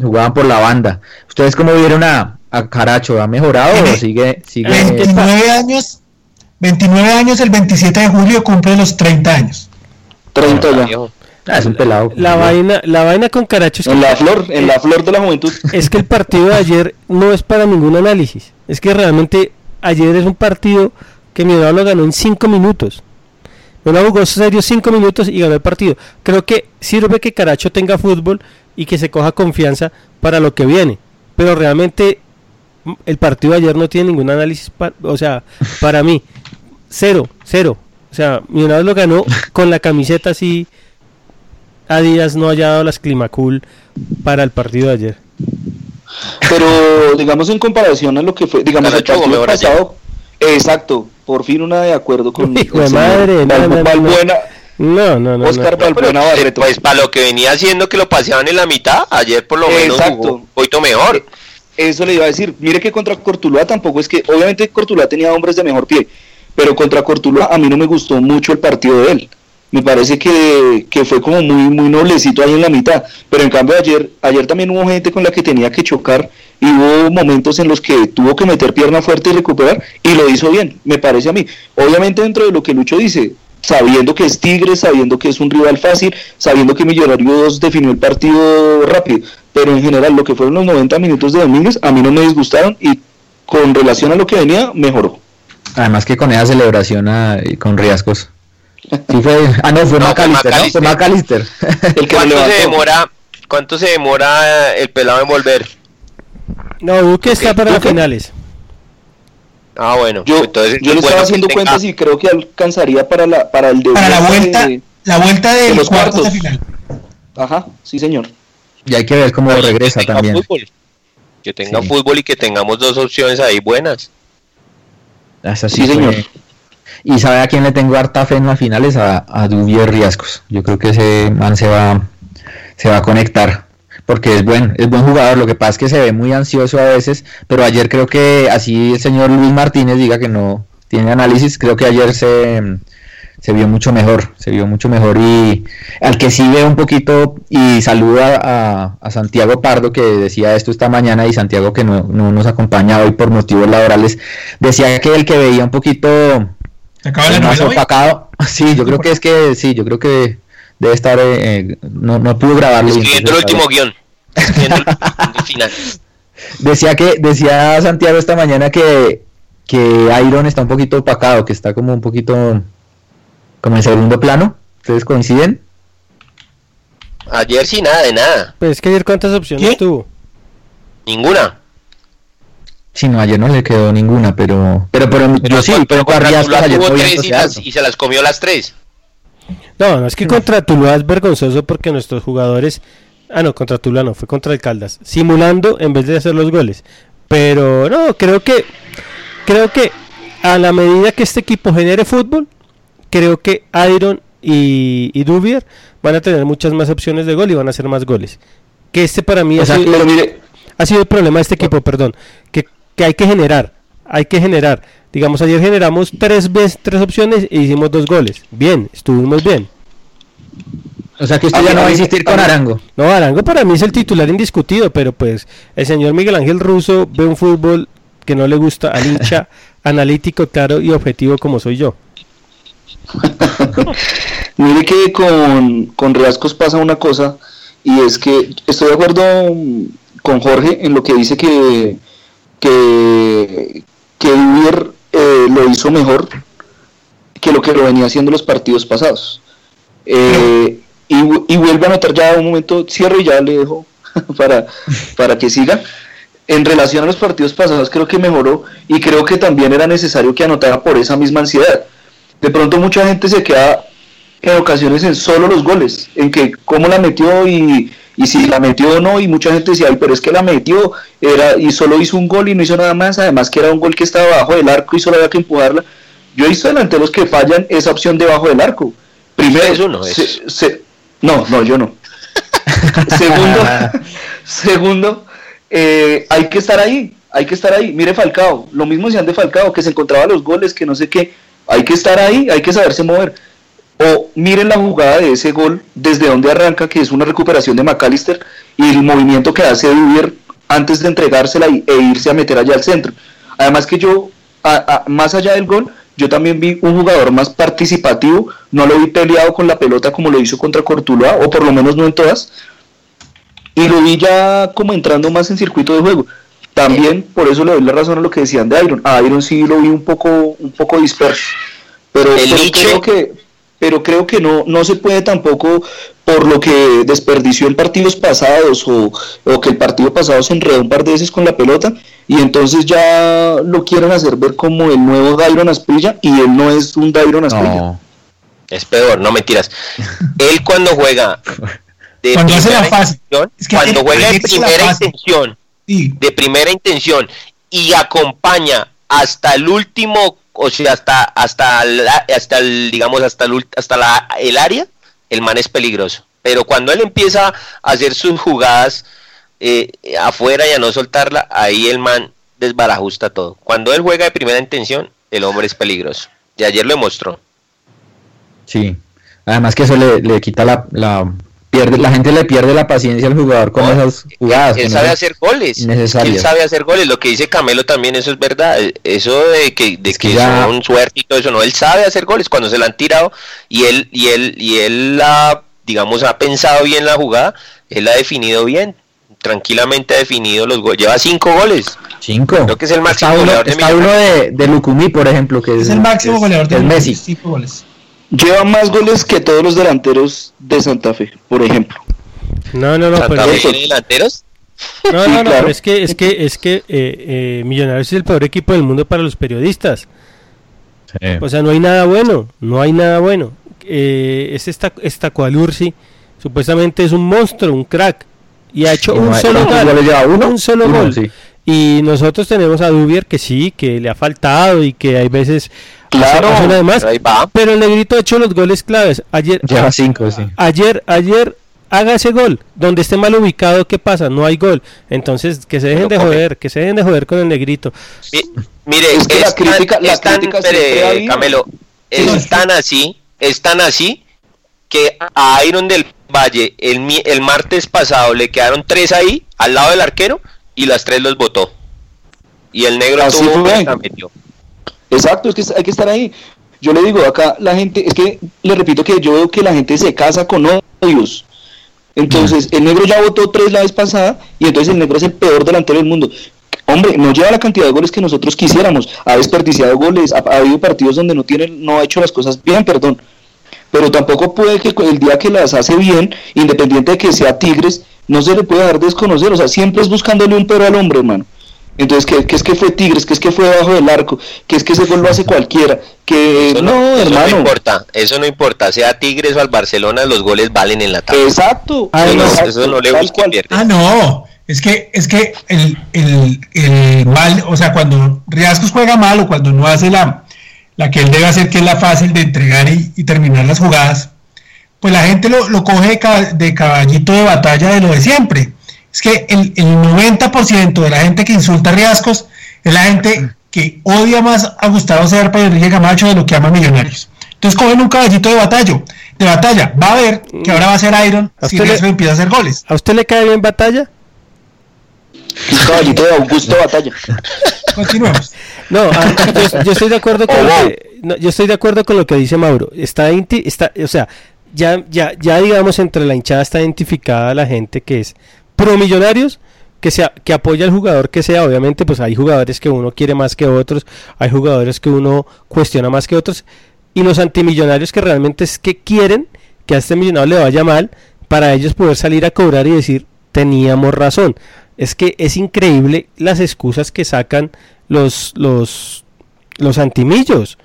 jugaban por la banda. ¿Ustedes cómo vieron a Caracho? ¿Ha mejorado o sigue? 29 años, el 27 de julio cumple los 30 años. 30 años. Ah, es un pelado. La vaina con Caracho es en la flor de la juventud. Es que el partido de ayer no es para ningún análisis. Es que realmente ayer es un partido que Millonarios lo ganó en 5 minutos. Millonarios jugó serio 5 minutos y ganó el partido. Creo que sirve que Caracho tenga fútbol y que se coja confianza para lo que viene. Pero realmente el partido de ayer no tiene ningún análisis, para mí. 0-0. O sea, Millonarios lo ganó con la camiseta así. Adidas no haya dado las Climacool para el partido de ayer. Pero digamos en comparación a lo que fue, digamos el partido pasado, exacto, por fin una de acuerdo con Oscar Valbuena Barreto. Pues para lo que venía haciendo, que lo paseaban en la mitad, ayer por lo menos jugó poquito mejor. Eso le iba a decir, mire que contra Cortulúa tampoco es que, obviamente Cortulúa tenía hombres de mejor pie, pero contra Cortulúa a mí no me gustó mucho el partido de él. Me parece que fue como muy, muy noblecito ahí en la mitad, pero en cambio ayer también hubo gente con la que tenía que chocar y hubo momentos en los que tuvo que meter pierna fuerte y recuperar, y lo hizo bien, me parece a mí. Obviamente dentro de lo que Lucho dice, sabiendo que es Tigres, sabiendo que es un rival fácil, sabiendo que Millonarios definió el partido rápido, pero en general lo que fueron los 90 minutos de Domínguez a mí no me disgustaron y con relación a lo que venía, mejoró. Además que con esa celebración con Riascos. Sí fue Macalíster, ¿no? Fue Macalíster. ¿Cuánto se demora el pelado en volver? No, Duque está para las finales. Ah, bueno. Yo le estaba haciendo cuentas y creo que alcanzaría para el de para la vuelta de los cuartos de final. Ajá, sí, señor. Y hay que ver cómo regresa también. Que tenga fútbol y que tengamos dos opciones ahí buenas. Sí, señor. Y sabe a quién le tengo harta fe en las finales, a Duvier Riascos. Yo creo que ese man se va a conectar, porque es buen jugador. Lo que pasa es que se ve muy ansioso a veces, pero ayer creo que así el señor Luis Martínez diga que no tiene análisis, creo que ayer se vio mucho mejor, y al que sí ve un poquito, y saluda a Santiago Pardo, que decía esto esta mañana, y Santiago, que no nos acompaña hoy por motivos laborales, decía que el que veía un poquito más opacado, sí, yo creo que debe estar, no pudo grabarlo. Escribiendo el último guión. El final. Decía Santiago esta mañana que Ayron está un poquito opacado, que está como un poquito como en segundo plano. ¿Ustedes coinciden? Ayer sí nada. Pues es que ayer ¿cuántas opciones tuvo? Ninguna. Sí, no, ayer no le quedó ninguna, pero yo sí, pero contra Tulúa tuvo 3 y se las comió las 3. No, es que contra Tulúa es vergonzoso, porque nuestros jugadores Ah, no, contra Tula no, fue contra el Caldas, simulando en vez de hacer los goles. Pero no, creo que a la medida que este equipo genere fútbol, creo que Ayron y Duvier van a tener muchas más opciones de gol y van a hacer más goles. Que este para mí ha sido el problema de este equipo, perdón, que hay que generar. Digamos, ayer generamos tres opciones e hicimos 2 goles. Bien, estuvimos bien. O sea que usted ya no va a insistir con Arango. No, Arango para mí es el titular indiscutido, pero pues el señor Miguel Ángel Russo ve un fútbol que no le gusta al hincha, analítico, claro y objetivo como soy yo. Mire que con Riascos pasa una cosa, y es que estoy de acuerdo con Jorge en lo que dice que Duvier lo hizo mejor que lo que lo venía haciendo los partidos pasados, y vuelve a anotar. Ya un momento cierro y ya le dejo para que siga. En relación a los partidos pasados, creo que mejoró, y creo que también era necesario que anotara por esa misma ansiedad. De pronto mucha gente se queda en ocasiones en solo los goles, en que cómo la metió y si la metió o no, y mucha gente decía, ay, pero es que la metió, y solo hizo un gol y no hizo nada más, además que era un gol que estaba bajo del arco y solo había que empujarla. Yo he visto delanteros que fallan esa opción debajo del arco. Primero, eso no es. No, yo no. Segundo, hay que estar ahí. Mire Falcao, lo mismo decían de Falcao, que se encontraba los goles, que no sé qué. Hay que estar ahí, hay que saberse mover. O miren la jugada de ese gol, desde donde arranca, que es una recuperación de Macalíster, y el movimiento que hace Duvier antes de entregársela e irse a meter allá al centro. Además que yo, más allá del gol, yo también vi un jugador más participativo, no lo vi peleado con la pelota como lo hizo contra Cortulúa, o por lo menos no en todas, y lo vi ya como entrando más en circuito de juego. También por eso le doy la razón a lo que decían de Ayron. A Ayron sí lo vi un poco disperso, pero creo que no se puede tampoco, por lo que desperdició en partidos pasados o que el partido pasado se enredó un par de veces con la pelota, y entonces ya lo quieren hacer ver como el nuevo Dairon Asprilla, y él no es un Dairon Asprilla. No, es peor, no mentiras. Él cuando juega de primera intención y acompaña hasta el último, o sea, hasta el área, el man es peligroso. Pero cuando él empieza a hacer sus jugadas afuera y a no soltarla, ahí el man desbarajusta todo. Cuando él juega de primera intención, el hombre es peligroso. Y ayer lo demostró. Sí, además que eso le quita la gente le pierde la paciencia al jugador con esas jugadas. Él sabe hacer goles. Él sabe hacer goles. Lo que dice Camelo también, eso es verdad. Eso de que ya... son suerte y todo eso. No, él sabe hacer goles cuando se la han tirado y él ha pensado bien la jugada. Él ha definido bien, tranquilamente ha definido los goles. Lleva 5 goles. 5. Creo que es el máximo goleador de Millonarios. Está uno de Lucumí, por ejemplo, que es el máximo goleador de Messi. 5 goles. Lleva más goles que todos los delanteros de Santa Fe, por ejemplo. No, ¿Santa Fe tiene delanteros? No, claro. es que Millonarios es el peor equipo del mundo para los periodistas. Sí. O sea, no hay nada bueno. Es esta Coalursi, supuestamente es un monstruo, un crack, y ha hecho un solo gol. Sí. Y nosotros tenemos a Duvier que sí, que le ha faltado y que hay veces... Claro, además, pero el negrito ha hecho los goles claves. Ayer lleva 5, sí. Ayer haga ese gol, donde esté mal ubicado, ¿qué pasa? No hay gol. Entonces que se dejen de joder con el negrito. Mire, es que la crítica, Camelo, es tan así que a Ayron del Valle el martes pasado le quedaron 3 ahí al lado del arquero y las 3 los botó. Y el negro así metió. Exacto, es que hay que estar ahí. Yo le digo, acá la gente, es que le repito que yo veo que la gente se casa con odios. Entonces, el negro ya votó 3 la vez pasada, y entonces el negro es el peor delantero del mundo. Hombre, no lleva la cantidad de goles que nosotros quisiéramos, ha desperdiciado goles, ha habido partidos donde no ha hecho las cosas bien, perdón. Pero tampoco puede que el día que las hace bien, independiente de que sea Tigres, no se le puede dar desconocer. O sea, siempre es buscándole un pero al hombre, hermano. Entonces, que es que fue Tigres, que es que fue debajo del arco, que es que ese gol lo hace cualquiera, que eso no, hermano. Eso no importa, sea Tigres o al Barcelona, los goles valen en la tabla. Exacto. Ay, no, exacto, eso no le gusta que pierde. Ah, no, es que el mal, o sea, cuando Riascos juega mal o cuando no hace la que él debe hacer, que es la fácil de entregar y terminar las jugadas, pues la gente lo coge de caballito de batalla de lo de siempre. Es que el 90% de la gente que insulta a Riascos es la gente que odia más a Gustavo Serpa y Enrique Camacho de lo que ama a Millonarios. Entonces cogen un caballito de batalla, va a ver que ahora va a ser Ayron si Riascos empieza a hacer goles. ¿A usted le cae bien Batalla? Un caballito de Augusto Batalla. Continuamos. No, yo estoy de acuerdo con lo que dice Mauro. Ya digamos, entre la hinchada está identificada la gente que es pro Millonarios, que apoya al jugador que sea. Obviamente, pues hay jugadores que uno quiere más que otros, hay jugadores que uno cuestiona más que otros, y los antimillonarios que realmente es que quieren que a este millonario le vaya mal para ellos poder salir a cobrar y decir teníamos razón. Es que es increíble las excusas que sacan los antimillos.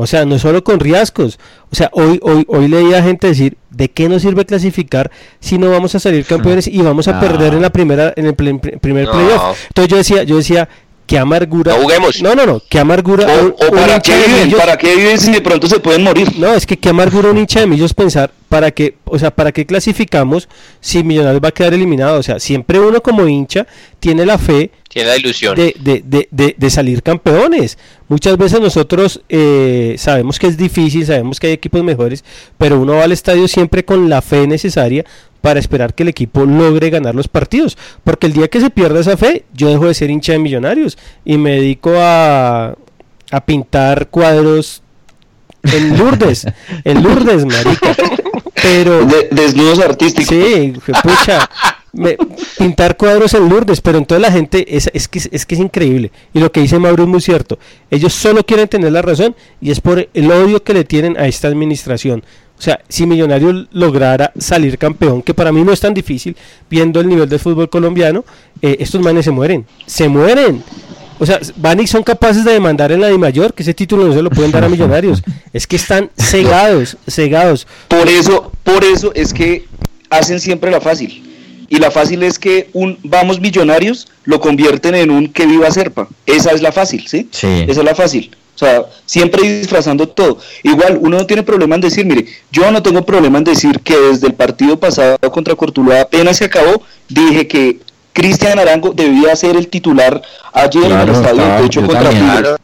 O sea, no solo con Riascos. O sea, hoy leía gente decir, ¿de qué nos sirve clasificar si no vamos a salir campeones y vamos a perder en la primera, en el primer playoff? Entonces yo decía, qué amargura. No juguemos. No, qué amargura. O ¿para qué viven si de pronto se pueden morir? No, es que qué amargura un hincha de millos pensar para qué clasificamos si Millonarios va a quedar eliminado. O sea, siempre uno como hincha tiene la fe, tiene la ilusión de salir campeones. Muchas veces nosotros sabemos que es difícil, sabemos que hay equipos mejores, pero uno va al estadio siempre con la fe necesaria para esperar que el equipo logre ganar los partidos, porque el día que se pierda esa fe, yo dejo de ser hincha de Millonarios y me dedico a pintar cuadros en Lourdes, marica. Pero desnudos artísticos. Sí, pucha. Pintar cuadros en Lourdes, pero entonces la gente es que es increíble, y lo que dice Mauro es muy cierto. Ellos solo quieren tener la razón y es por el odio que le tienen a esta administración. O sea, si Millonarios lograra salir campeón, que para mí no es tan difícil viendo el nivel del fútbol colombiano, estos manes se mueren. O sea, van y son capaces de demandar en la Dimayor que ese título no se lo pueden dar a Millonarios. Es que están cegados. Por eso es que hacen siempre la fácil. Y la fácil es que un vamos Millonarios lo convierten en un que viva Serpa. Esa es la fácil, ¿sí? Esa es la fácil. O sea, siempre disfrazando todo. Igual, uno no tiene problema en decir, mire, yo no tengo problema en decir que desde el partido pasado contra Cortulúa apenas se acabó, dije que Cristian Arango debía ser el titular ayer en el estadio del Techo contra Tigres. Claro.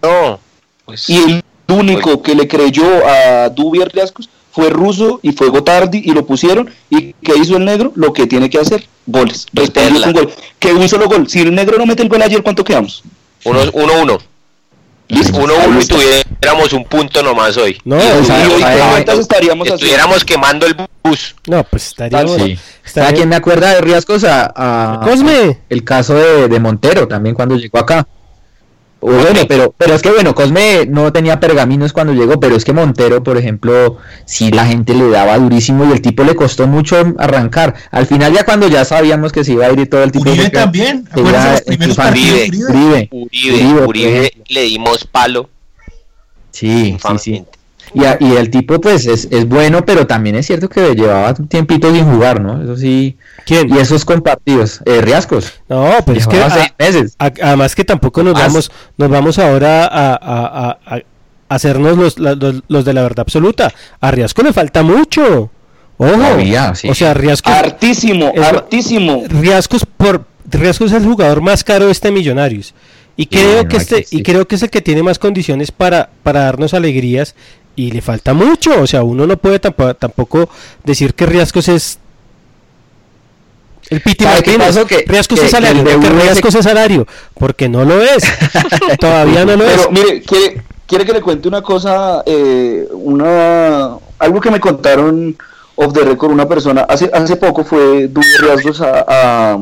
Pues, y el único que le creyó a Duvier Riascos fue Russo y fue Gotardi, y lo pusieron, y ¿qué hizo el negro? Lo que tiene que hacer, goles. Respondió un gol. Que un solo gol. Si el negro no mete el gol ayer, ¿cuánto quedamos? 1-1. Listo. 1-1 y tuviéramos un punto nomás hoy. No, estuviéramos quemando el bus. No, pues estaríamos... Sí. ¿A quién me acuerda de Riascos? A Cosme. El caso de Montero, también cuando llegó acá. Bueno, pero es que bueno, Cosme no tenía pergaminos cuando llegó, pero es que Montero, por ejemplo, sí, la gente le daba durísimo y el tipo le costó mucho arrancar. Al final, ya cuando ya sabíamos que se iba a ir y todo el tipo... Uribe también, acuérdense los primeros partidos. Uribe le dimos palo. Sí. Y el tipo pues es bueno, pero también es cierto que llevaba un tiempito sin jugar, ¿no? Eso sí. ¿Quién? Y esos compartidos, Riascos. No, pero es que además que tampoco nos vamos ahora a hacernos los de la verdad absoluta. A Riascos le falta mucho. Ojo. Todavía, sí. O sea, Riascos hartísimo. Riascos es el jugador más caro de este Millonarios. Y creo que es el que tiene más condiciones para darnos alegrías. Y le falta mucho, o sea, uno no puede tampoco decir que Riascos es el Piti Martínez, Riascos es salario, porque no lo es, todavía no lo es. Pero mire, ¿quiere que le cuente una cosa, algo que me contaron off the record una persona, hace poco fue Duvier Riascos a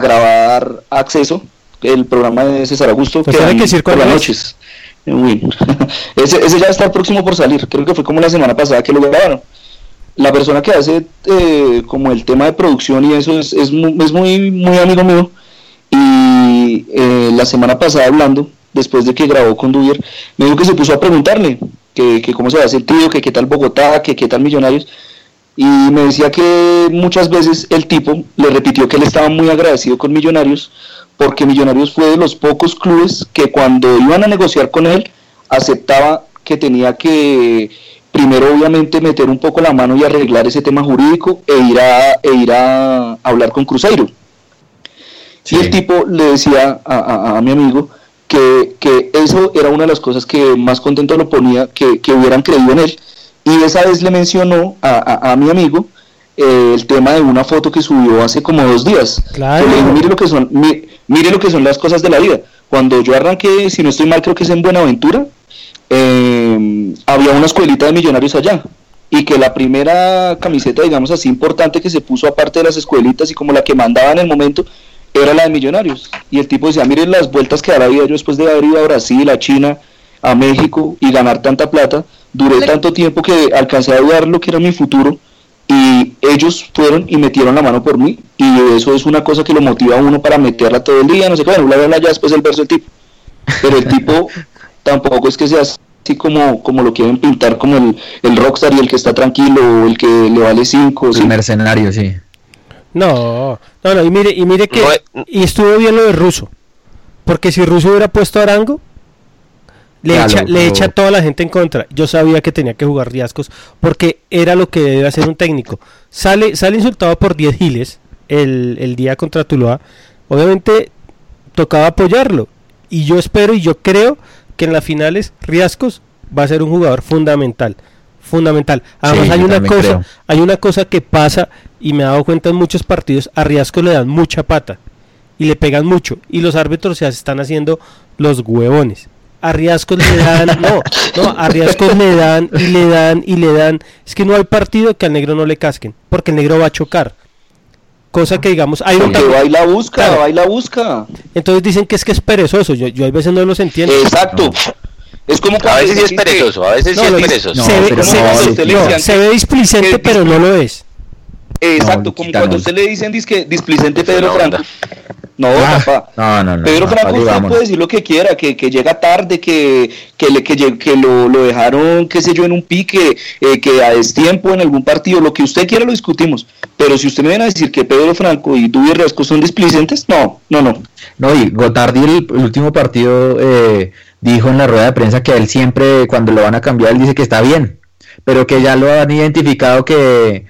grabar Acceso, el programa de César Augusto, pues que hay que decir por las noches. Ese ya está próximo por salir, creo que fue como la semana pasada que lo grabaron. La persona que hace como el tema de producción y eso es muy, muy amigo mío, y la semana pasada hablando, después de que grabó con Duvier, me dijo que se puso a preguntarle que cómo se había sentido, que qué tal Bogotá, que qué tal Millonarios, y me decía que muchas veces el tipo le repitió que él estaba muy agradecido con Millonarios, porque Millonarios fue de los pocos clubes que cuando iban a negociar con él, aceptaba que tenía que primero obviamente meter un poco la mano y arreglar ese tema jurídico e ir a hablar con Cruzeiro. Sí. Y el tipo le decía a mi amigo que eso era una de las cosas que más contento lo ponía, que hubieran creído en él. Y esa vez le mencionó a mi amigo el tema de una foto que subió hace como 2 días. Claro. Que le dijo, mire lo que son las cosas de la vida. Cuando yo arranqué, si no estoy mal, creo que es en Buenaventura, había una escuelita de Millonarios allá, y que la primera camiseta, digamos así, importante que se puso aparte de las escuelitas y como la que mandaba en el momento, era la de Millonarios. Y el tipo decía, miren las vueltas que ahora había yo después de haber ido a Brasil, a China, a México y ganar tanta plata, duré tanto tiempo que alcancé a dudar lo que era mi futuro, y ellos fueron y metieron la mano por mí, y eso es una cosa que lo motiva a uno para meterla todo el día, no sé qué, bueno, bla, bla, bla, ya después el verso del tipo. Pero el tipo tampoco es que sea así como lo quieren pintar, como el rockstar y el que está tranquilo, el que le vale 5. El mercenario, sí. No, y mire que no, y estuvo bien lo de Russo, porque si Russo hubiera puesto a Arango, le echa a toda la gente en contra. Yo sabía que tenía que jugar Riascos, porque era lo que debe hacer un técnico. Sale insultado por 10 giles el día contra Tuluá. Obviamente tocaba apoyarlo, y yo espero y yo creo que en las finales Riascos va a ser un jugador fundamental. Además, sí, hay una cosa que pasa, y me he dado cuenta en muchos partidos, a Riascos le dan mucha pata y le pegan mucho, y los árbitros se están haciendo los huevones. A Riascos le dan, a Riascos le dan, es que no hay partido que al negro no le casquen, porque el negro va a chocar. Cosa que, digamos, hay un cambio. Baila busca. Entonces dicen que es perezoso. Yo a veces no los entiendo. Exacto. Es como que a veces sí es perezoso, a veces sí es perezoso. Se ve displicente, pero no lo es. Exacto, como cuando usted le dicen displicente Pedro Franco. No, papá. Pedro Franco, usted puede decir lo que quiera, que llega tarde, que lo dejaron, qué sé yo, en un pique, que a destiempo en algún partido, lo que usted quiera lo discutimos. Pero si usted me viene a decir que Pedro Franco y Duvier Riascos son displicentes, no. No, y Gotardi el último partido dijo en la rueda de prensa que él siempre, cuando lo van a cambiar, él dice que está bien, pero que ya lo han identificado que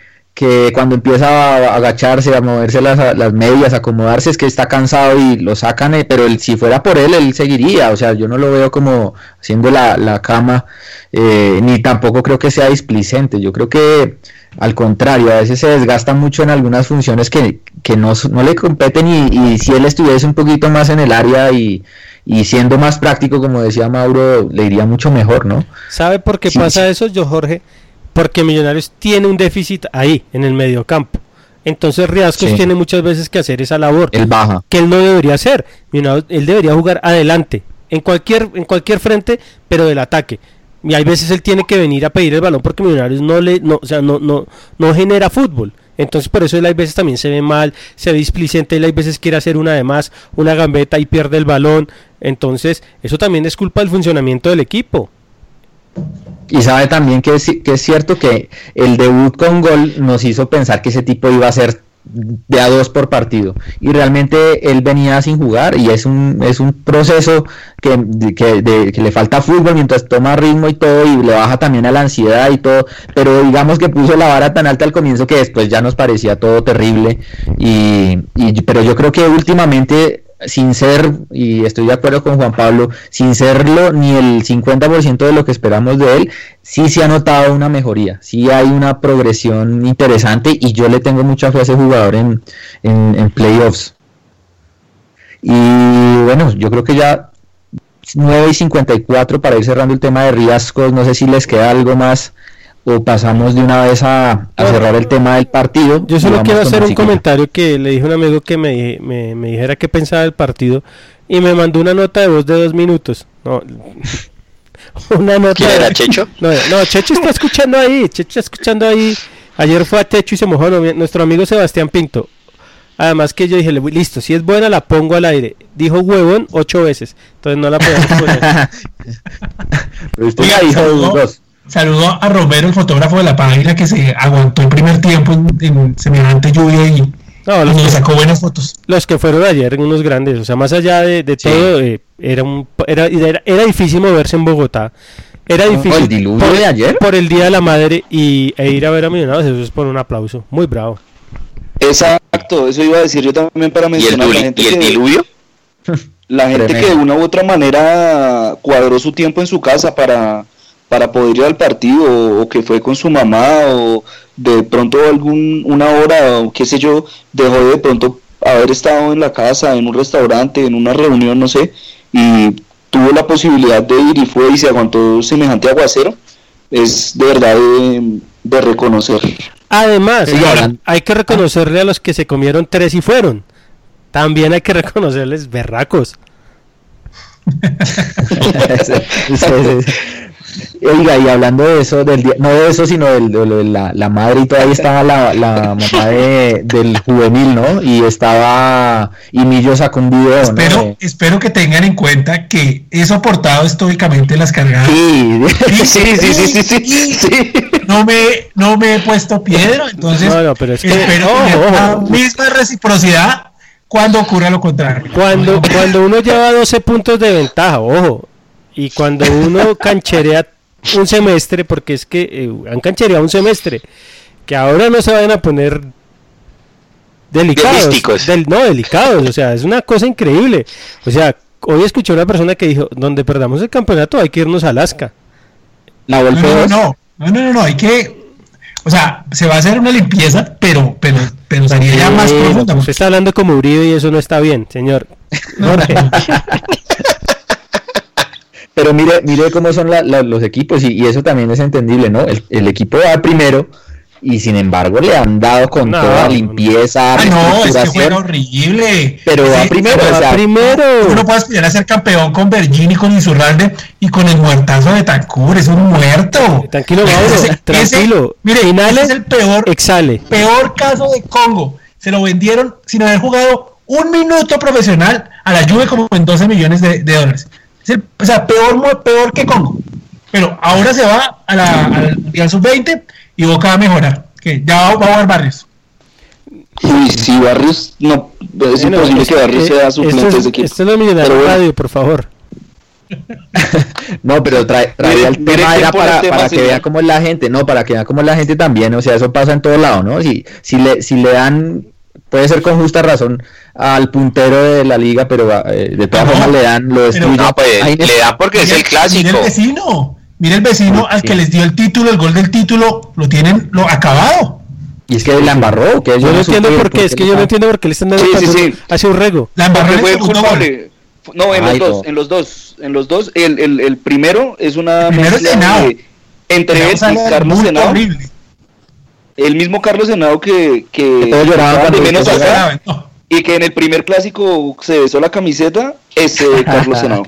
cuando empieza a agacharse, a moverse las medias, a acomodarse, es que está cansado y lo sacan, pero él, si fuera por él seguiría. O sea, yo no lo veo como haciendo la cama, ni tampoco creo que sea displicente. Yo creo que al contrario, a veces se desgasta mucho en algunas funciones que no le competen, y si él estuviese un poquito más en el área y siendo más práctico, como decía Mauro, le iría mucho mejor, ¿no? ¿Sabe por qué pasa eso, yo, Jorge? Porque Millonarios tiene un déficit ahí, en el mediocampo. Entonces Riascos tiene muchas veces que hacer esa labor. Él baja. Que él no debería hacer. Él debería jugar adelante, en cualquier frente, pero del ataque. Y hay veces él tiene que venir a pedir el balón, porque Millonarios no genera fútbol. Entonces por eso él hay veces también se ve mal, se ve displicente, él hay veces quiere hacer una de más, una gambeta y pierde el balón. Entonces eso también es culpa del funcionamiento del equipo. Y sabe también que es cierto que el debut con gol nos hizo pensar que ese tipo iba a ser de a 2 por partido, y realmente él venía sin jugar, y es un proceso que le falta fútbol mientras toma ritmo y todo, y le baja también a la ansiedad y todo, pero digamos que puso la vara tan alta al comienzo que después ya nos parecía todo terrible, pero yo creo que últimamente, sin ser, y estoy de acuerdo con Juan Pablo, sin serlo ni el 50% de lo que esperamos de él, sí se ha notado una mejoría, sí hay una progresión interesante, y yo le tengo mucha fe a ese jugador en playoffs. Y bueno, yo creo que ya 9:54 para ir cerrando el tema de Riascos. No sé si les queda algo más o pasamos de una vez a cerrar el tema del partido. Yo solo quiero hacer un comentario que le dije a un amigo que me dijera qué pensaba del partido, y me mandó una nota de voz de 2 minutos. No, una nota. ¿Quién era, Checho? No, Checho está escuchando ahí. Ayer fue a Techo y se mojó nuestro amigo Sebastián Pinto. Además que yo dije, listo, si es buena la pongo al aire. Dijo huevón 8 veces, entonces no la podemos poner. Oiga, saludó a Romero, el fotógrafo de la página, que se aguantó el primer tiempo en semejante lluvia y nos sacó buenas fotos. Los que fueron ayer, unos grandes, o sea, más allá de todo, era difícil moverse en Bogotá. Era difícil. ¿El diluvio de ayer? Por el Día de la Madre e ir a ver a Millonarios, eso es por un aplauso. Muy bravo. Exacto, eso iba a decir yo también para mencionar. ¿Y el diluvio? La gente que de una u otra manera cuadró su tiempo en su casa para poder ir al partido, o que fue con su mamá, o de pronto una hora, o qué sé yo, dejó de pronto haber estado en la casa, en un restaurante, en una reunión, no sé, y tuvo la posibilidad de ir y fue y se aguantó semejante aguacero. Es de verdad de reconocer. Además, hay que reconocerle a los que se comieron 3 y fueron. También hay que reconocerles, berracos. Oiga, y hablando de eso, del día, no de eso, sino de la madre, y todavía estaba la mamá del juvenil, ¿no? Y estaba, y Millo sacó un video. Espero que tengan en cuenta que he soportado estoicamente las cargadas. Sí. No me he puesto piedra, entonces pero es que, espero la misma reciprocidad cuando ocurra lo contrario. Cuando uno lleva 12 puntos de ventaja, ojo. Y cuando uno cancherea un semestre, porque es que han canchereado un semestre, que ahora no se vayan a poner delicados, delicados, o sea, es una cosa increíble. O sea, hoy escuché a una persona que dijo, donde perdamos el campeonato hay que irnos a Alaska. No, hay que, o sea, se va a hacer una limpieza, pero sería ya más profunda. Usted está hablando como Uribe y eso no está bien, señor Jorge. Pero mire cómo son los equipos, y eso también es entendible, ¿no? El equipo va primero y sin embargo le han dado con toda limpieza. No, es que fue horrible. Pero va primero. Uno puede aspirar a ser campeón con Bergini, con Insurralde y con el muertazo de Tancur. Es un muerto. Tranquilo, tranquilo. Mire, ese es el peor caso de Congo. Se lo vendieron sin haber jugado un minuto profesional a la Juve como en $12 millones. O sea, peor que Congo. Pero ahora se va a al Mundial Sub-20 y Boca va a mejorar. Que ya va a jugar Barrios. Uy, si Barrios no. Es imposible que Barrios sea suplente de ese equipo. Esto es lo Millonario Radio, por favor. No, pero trae el tema era para que vea cómo es la gente. No, para que vea cómo es la gente también. O sea, eso pasa en todo lado, ¿no? Si le dan. Puede ser con justa razón al puntero de la liga, pero de todas formas le dan lo destruyen. No, pues, le dan porque es el clásico. Mira el vecino al que les dio el título, el gol del título, lo tienen acabado. Y es que la embarró. Que yo no entiendo por qué, le están dando hacia un rego. La embarró fue culpable. No, en los dos. El primero es una. El primero es Senao. Entre él y Carlos Senao. El mismo Carlos Senao que todo lloraba de menos acá, y que en el primer clásico se besó la camiseta, ese Carlos Senao.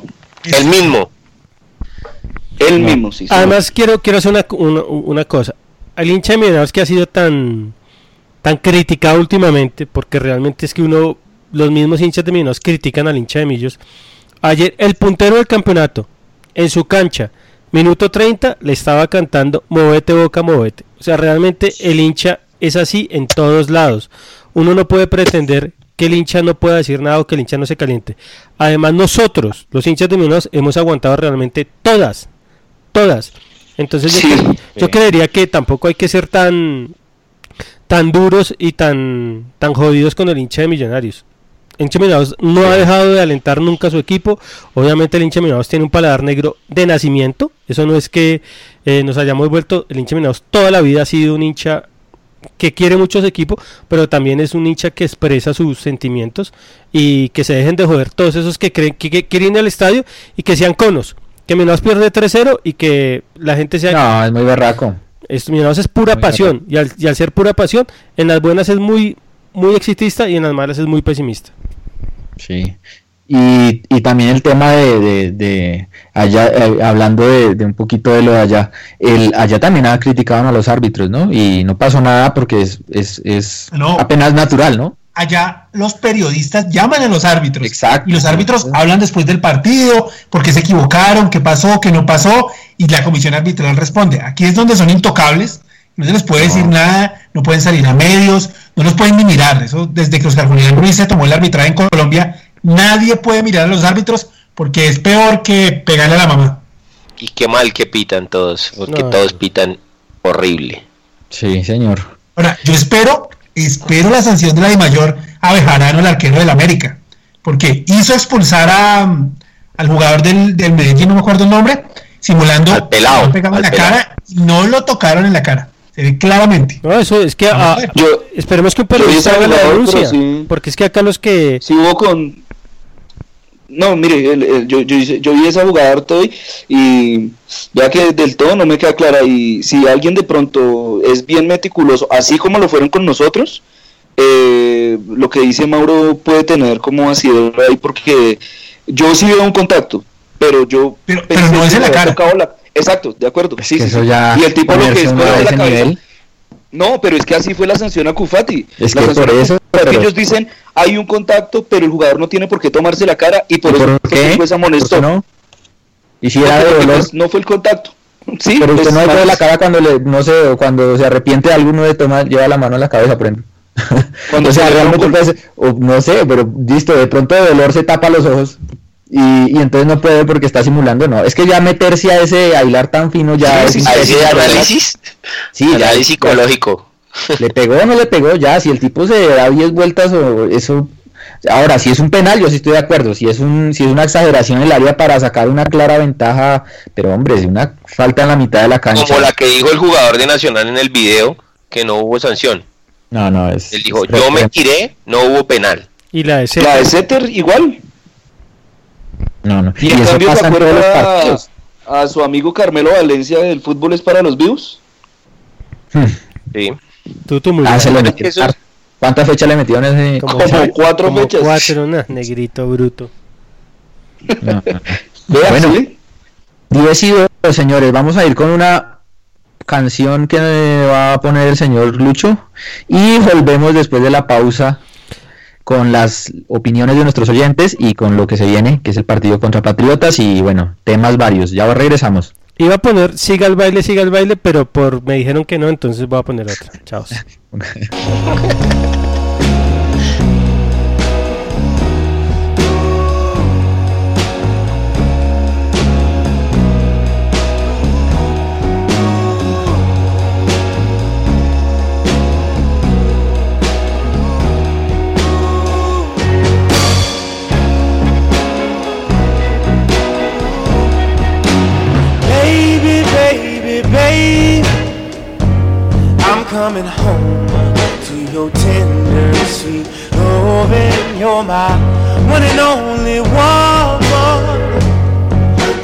El mismo, sí. Además quiero hacer una cosa. El hincha de Millonarios que ha sido tan criticado últimamente, porque realmente es que los mismos hinchas de Millonarios critican al hincha de Millos. Ayer el puntero del campeonato, en su cancha, minuto 30, le estaba cantando "Móvete Boca, móvete". O sea, realmente el hincha es así en todos lados. Uno no puede pretender que el hincha no pueda decir nada o que el hincha no se caliente. Además, nosotros, los hinchas de Millonarios, hemos aguantado realmente todas. Entonces yo creería que tampoco hay que ser tan duros y tan jodidos con el hincha de Millonarios. El hincha de Millonarios no ha dejado de alentar nunca a su equipo. Obviamente el hincha de Millonarios tiene un paladar negro de nacimiento. Eso no es que nos hayamos vuelto. El hincha de Millonarios toda la vida ha sido un hincha que quiere mucho a su equipo, pero también es un hincha que expresa sus sentimientos, y que se dejen de joder todos esos que creen que quieren ir al estadio y que sean conos. Que Millonarios pierde 3-0 y que la gente sea... No, es muy berraco. Millonarios es pura pasión, y al ser pura pasión, en las buenas es muy... muy exitista y en las malas es muy pesimista. Sí. Y también el tema de allá, hablando de un poquito de lo de allá, allá también criticaban a los árbitros, ¿no? Y no pasó nada porque es apenas natural, ¿no? allá los periodistas llaman a los árbitros. Exacto. Y los árbitros hablan después del partido, por qué se equivocaron, qué pasó, qué no pasó, y la comisión arbitral responde. Aquí es donde son intocables, no se les puede decir nada, no pueden salir a medios, no los pueden ni mirar. Eso, desde que Oscar Julián Ruiz se tomó el arbitraje en Colombia, nadie puede mirar a los árbitros porque es peor que pegarle a la mamá. Y qué mal que pitan todos, porque todos pitan horrible. Sí, señor. Ahora, yo espero la sanción de la DiMayor a Bejarano, el arquero del América, porque hizo expulsar al jugador del Medellín, no me acuerdo el nombre, simulando al pelado, no pegaba al la pelado. Cara, y no lo tocaron en la cara, se ve claramente. No, eso es que esperemos que un periodista haga la denuncia, sí. Porque es que acá los que si hubo con no, mire, yo vi esa jugada hoy y ya que del todo no me queda clara, y si alguien de pronto es bien meticuloso, así como lo fueron con nosotros, lo que dice Mauro puede tener como asidero ahí, porque yo sí veo un contacto, pero yo... Pero no es en la cara. Exacto, de acuerdo. Es sí, sí, sí. Y el tipo lo que es de la cabeza. No, pero es que así fue la sanción a Cufati. Es la que por eso... Porque ellos dicen, hay un contacto, pero el jugador no tiene por qué tomarse la cara, y por eso el juez amonestó. No? ¿Y si era de dolor? No fue el contacto. Sí, pero usted pues, no le pone la cara cuando cuando se arrepiente de alguno de tomar, lleva la mano a la cabeza, por ejemplo. O sea, se realmente puede, no sé, pero listo, de pronto de dolor se tapa los ojos. Y entonces no puede porque está simulando, no. Es que ya meterse a ese a hilar tan fino ya sí, es análisis. Sí, análisis ya, psicológico. ¿Le pegó o no le pegó? Ya, si el tipo se da 10 vueltas o eso. Ahora, si es un penal, yo sí estoy de acuerdo. Si es una exageración en el área para sacar una clara ventaja, pero hombre, si una falta en la mitad de la cancha. Como la que dijo el jugador de Nacional en el video, que no hubo sanción. No, es. Él dijo, yo me tiré, no hubo penal. ¿Y la de Setter? La de Setter igual. No. Y en cambio, ¿se acuerda a su amigo Carmelo Valencia del Fútbol es para los vivos? Sí. Tú muy se le metió. ¿Cuántas fechas le metieron ese? Como 4 fechas. 4, negrito bruto. Bueno, ¿sí? 10 y 2, señores. Vamos a ir con una canción que va a poner el señor Lucho. Y volvemos después de la pausa con las opiniones de nuestros oyentes y con lo que se viene, que es el partido contra Patriotas y bueno, temas varios. Ya regresamos. Iba a poner siga el baile, pero me dijeron que no, entonces voy a poner otra. Chao. Coming home to your tender sweet loving, you're my one and only woman.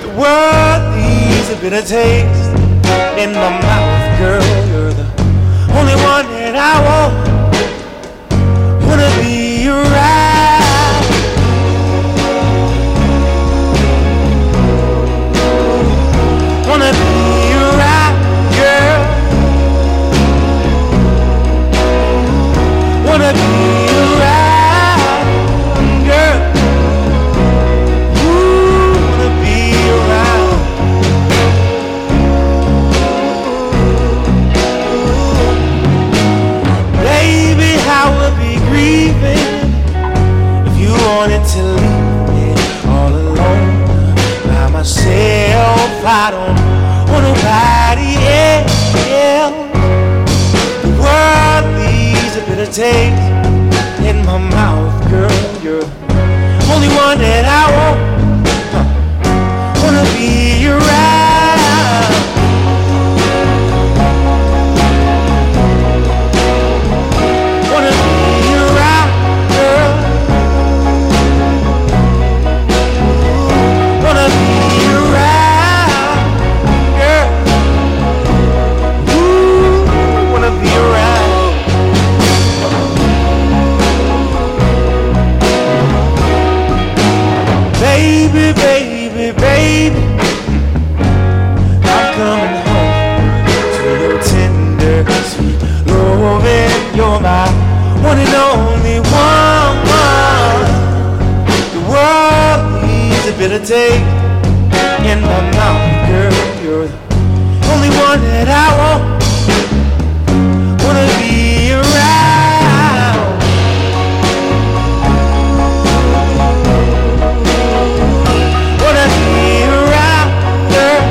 The world leaves a bitter taste in my mouth, girl. You're the only one that I wanna be around. Wanna be around, girl. Wanna be around, girl. Ooh, wanna be around. Ooh. Baby, I would be grieving if you wanted to leave me all alone by myself. I don't want nobody else. The world leaves a bitter taste in my mouth, girl. You're the only one that I wanna be around. Wanna be around, girl. Wanna be around, girl. Ooh, wanna be around. Baby, baby, baby, I'm coming home to your tender sweet loving. You're my one and only one. bitter taste in my mouth. Girl, you're the only one that I wanna be around. Wanna be around, girl.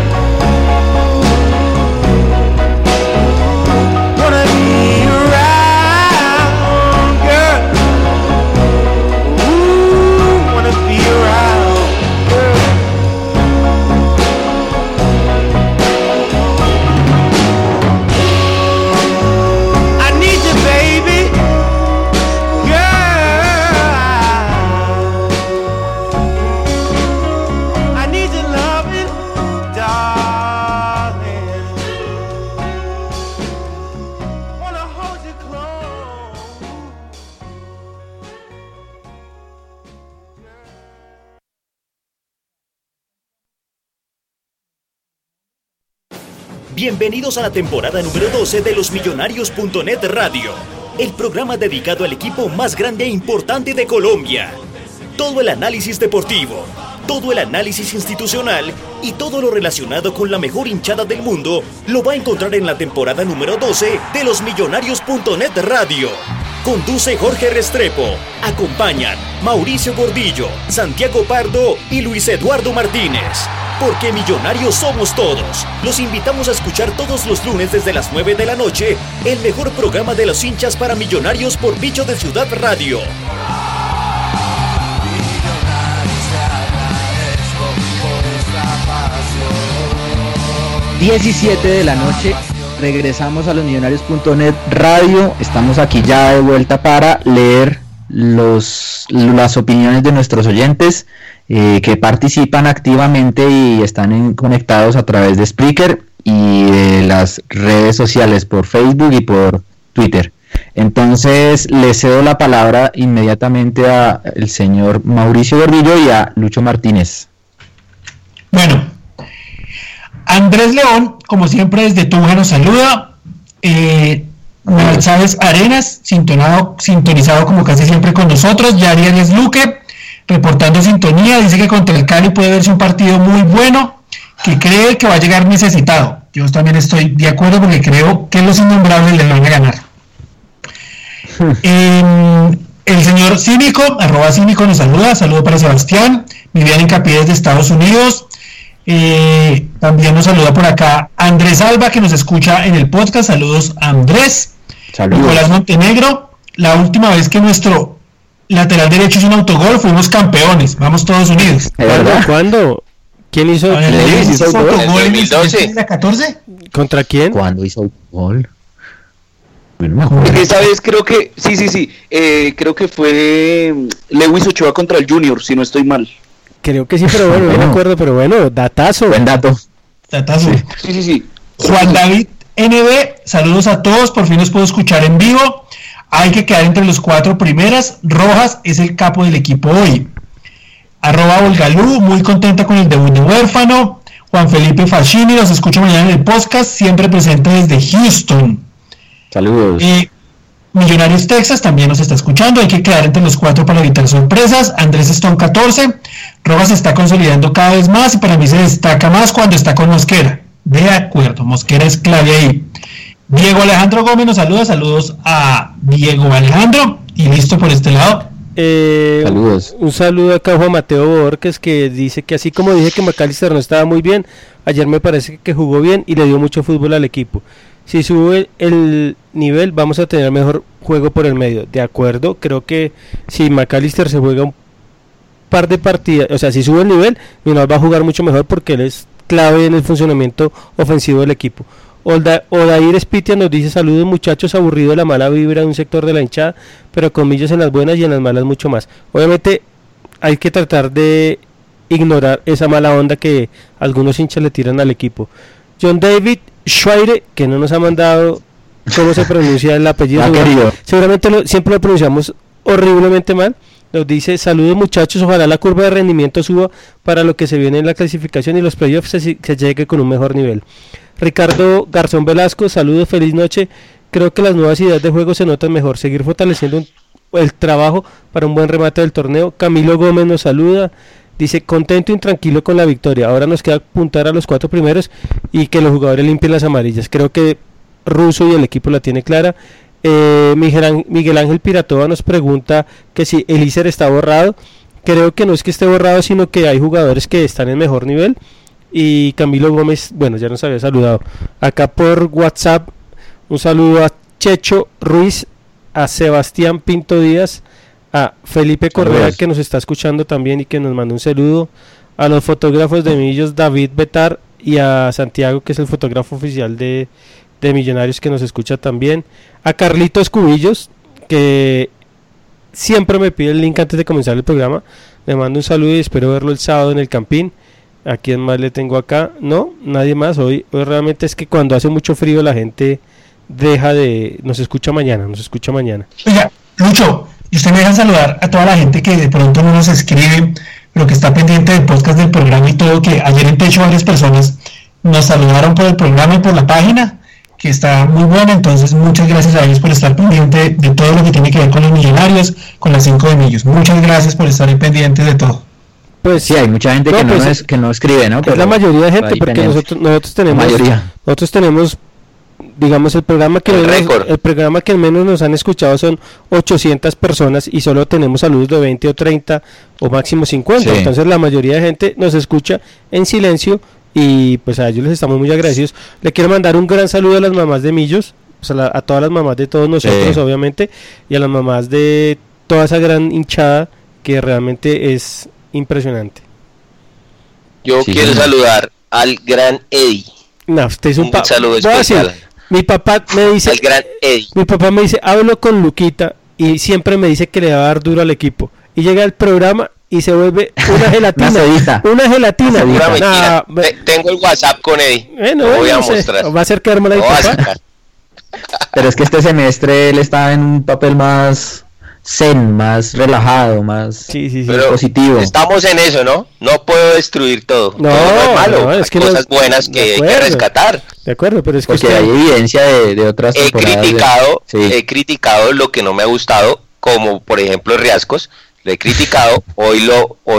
Wanna be around, girl. Ooh, wanna be around, girl. I need you, baby, girl. I need your loving, darling. Wanna hold you close. Bienvenidos a la temporada número 12 de Los Millonarios.net Radio, el programa dedicado al equipo más grande e importante de Colombia. Todo el análisis deportivo, todo el análisis institucional y todo lo relacionado con la mejor hinchada del mundo lo va a encontrar en la temporada número 12 de Los Millonarios.net Radio. Conduce Jorge Restrepo, acompañan Mauricio Gordillo, Santiago Pardo y Luis Eduardo Martínez. Porque millonarios somos todos. Los invitamos a escuchar todos los lunes desde las 9 de la noche el mejor programa de los hinchas para millonarios por Bicho de Ciudad Radio. ...17 de la noche... regresamos a los millonarios.net Radio. Estamos aquí ya de vuelta para leer las opiniones de nuestros oyentes, que participan activamente y están conectados a través de Spreaker y de las redes sociales por Facebook y por Twitter. Entonces le cedo la palabra inmediatamente al señor Mauricio Gordillo y a Lucho Martínez. Bueno, Andrés León, como siempre desde Tunja, nos saluda. Manuel Chávez Arenas, sintonizado como casi siempre con nosotros. Yari Arias Luque, reportando sintonía, dice que contra el Cali puede verse un partido muy bueno, que cree que va a llegar necesitado. Yo también estoy de acuerdo porque creo que los innombrables le van a ganar. Sí. El señor Cínico, @Cínico, nos saluda. Saludo para Sebastián. Vivian Encapié desde Estados Unidos. También nos saluda por acá Andrés Alba, que nos escucha en el podcast. Saludos, Andrés. Saludos. Nicolás Montenegro, la última vez que nuestro lateral derecho es un autogol, fuimos campeones, vamos todos unidos. ¿Verdad? ¿Cuándo? ¿Quién hizo autogol en el 2014? ¿Contra quién? ¿Cuándo hizo autogol? Esa vez creo que, sí, creo que fue Lewis Ochoa contra el Junior, si no estoy mal. Creo que sí, pero bueno, no me acuerdo, pero bueno, datazo. Buen dato. Datazo. Sí. Juan David NB, saludos a todos, por fin los puedo escuchar en vivo. Hay que quedar entre los 4 primeras. Rojas es el capo del equipo hoy. @Volgalú, muy contenta con el debut de Huérfano. Juan Felipe Fascini, los escucho mañana en el podcast, siempre presente desde Houston. Saludos. Millonarios Texas también nos está escuchando. Hay que quedar entre los 4 para evitar sorpresas. Andrés Stone 14. Rojas se está consolidando cada vez más y para mí se destaca más cuando está con Mosquera. De acuerdo, Mosquera es clave ahí. Diego Alejandro Gómez nos saluda, saludos a Diego Alejandro, y listo por este lado. Saludos. Un saludo acá a Juan Mateo Borges, que dice que así como dije que Macalíster no estaba muy bien, ayer me parece que jugó bien y le dio mucho fútbol al equipo. Si sube el nivel vamos a tener mejor juego por el medio. De acuerdo, creo que si Macalíster se juega un par de partidas, o sea, si sube el nivel, Minor va a jugar mucho mejor porque él es clave en el funcionamiento ofensivo del equipo. Odair Espitia nos dice: saludos muchachos, aburrido la mala vibra de un sector de la hinchada, pero comillas en las buenas y en las malas mucho más. Obviamente hay que tratar de ignorar esa mala onda que algunos hinchas le tiran al equipo. John David Schweire, que no nos ha mandado cómo se pronuncia el apellido, seguramente siempre lo pronunciamos horriblemente mal, nos dice: saludos muchachos, ojalá la curva de rendimiento suba para lo que se viene en la clasificación y los playoffs se llegue con un mejor nivel. Ricardo Garzón Velasco, saludos, feliz noche. Creo que las nuevas ideas de juego se notan mejor. Seguir fortaleciendo el trabajo para un buen remate del torneo. Camilo Gómez nos saluda. Dice, contento e intranquilo con la victoria, ahora nos queda apuntar a los 4 primeros y que los jugadores limpien las amarillas. Creo que Russo y el equipo la tiene clara. Miguel Ángel Piratova nos pregunta que si Elícer está borrado. Creo que no es que esté borrado, sino que hay jugadores que están en mejor nivel. Y Camilo Gómez, bueno, ya nos había saludado acá por WhatsApp. Un saludo a Checho Ruiz, a Sebastián Pinto Díaz, a Felipe Correa, que nos está escuchando también y que nos manda un saludo, a los fotógrafos de Millos, David Betar, y a Santiago, que es el fotógrafo oficial de Millonarios, que nos escucha también, a Carlitos Cubillos, que siempre me pide el link antes de comenzar el programa. Le mando un saludo y espero verlo el sábado en el Campín. ¿A quién más le tengo acá? No, nadie más. Hoy realmente es que cuando hace mucho frío la gente deja de... Nos escucha mañana. Oiga, Lucho, y usted me deja saludar a toda la gente que de pronto no nos escribe, pero que está pendiente del podcast, del programa y todo, que ayer en Techo varias personas nos saludaron por el programa y por la página, que está muy buena. Entonces muchas gracias a ellos por estar pendiente de todo lo que tiene que ver con los Millonarios, con las 5 de Millos. Muchas gracias por estar ahí pendientes de todo. Pues sí, hay mucha gente que no escribe, ¿no? Pero es la mayoría de gente, porque nosotros tenemos digamos, el programa que menos nos han escuchado son 800 personas y solo tenemos saludos de 20 o 30 o máximo 50. Sí. Entonces la mayoría de gente nos escucha en silencio y pues a ellos les estamos muy agradecidos. Le quiero mandar un gran saludo a las mamás de Millos, pues a todas las mamás de todos nosotros, sí, obviamente, y a las mamás de toda esa gran hinchada que realmente es impresionante. Yo quiero saludar al gran Eddie. No, usted es un saludo especial. Mi papá me dice, el gran Eddie. Mi papá me dice, hablo con Luquita y siempre me dice que le va a dar duro al equipo. Y llega al programa y se vuelve una gelatina. una gelatina. Nah, tengo el WhatsApp con Eddie. Lo voy a mostrar. Va a ser que arme la papá. Pero es que este semestre él está en un papel más zen, más relajado, más positivo. Estamos en eso, ¿no? No puedo destruir todo. No es malo. No, es que hay cosas buenas que hay que rescatar. De acuerdo, pero es que porque hay evidencia de otras temporadas. He criticado lo que no me ha gustado, como por ejemplo Riascos. Lo he criticado. Hoy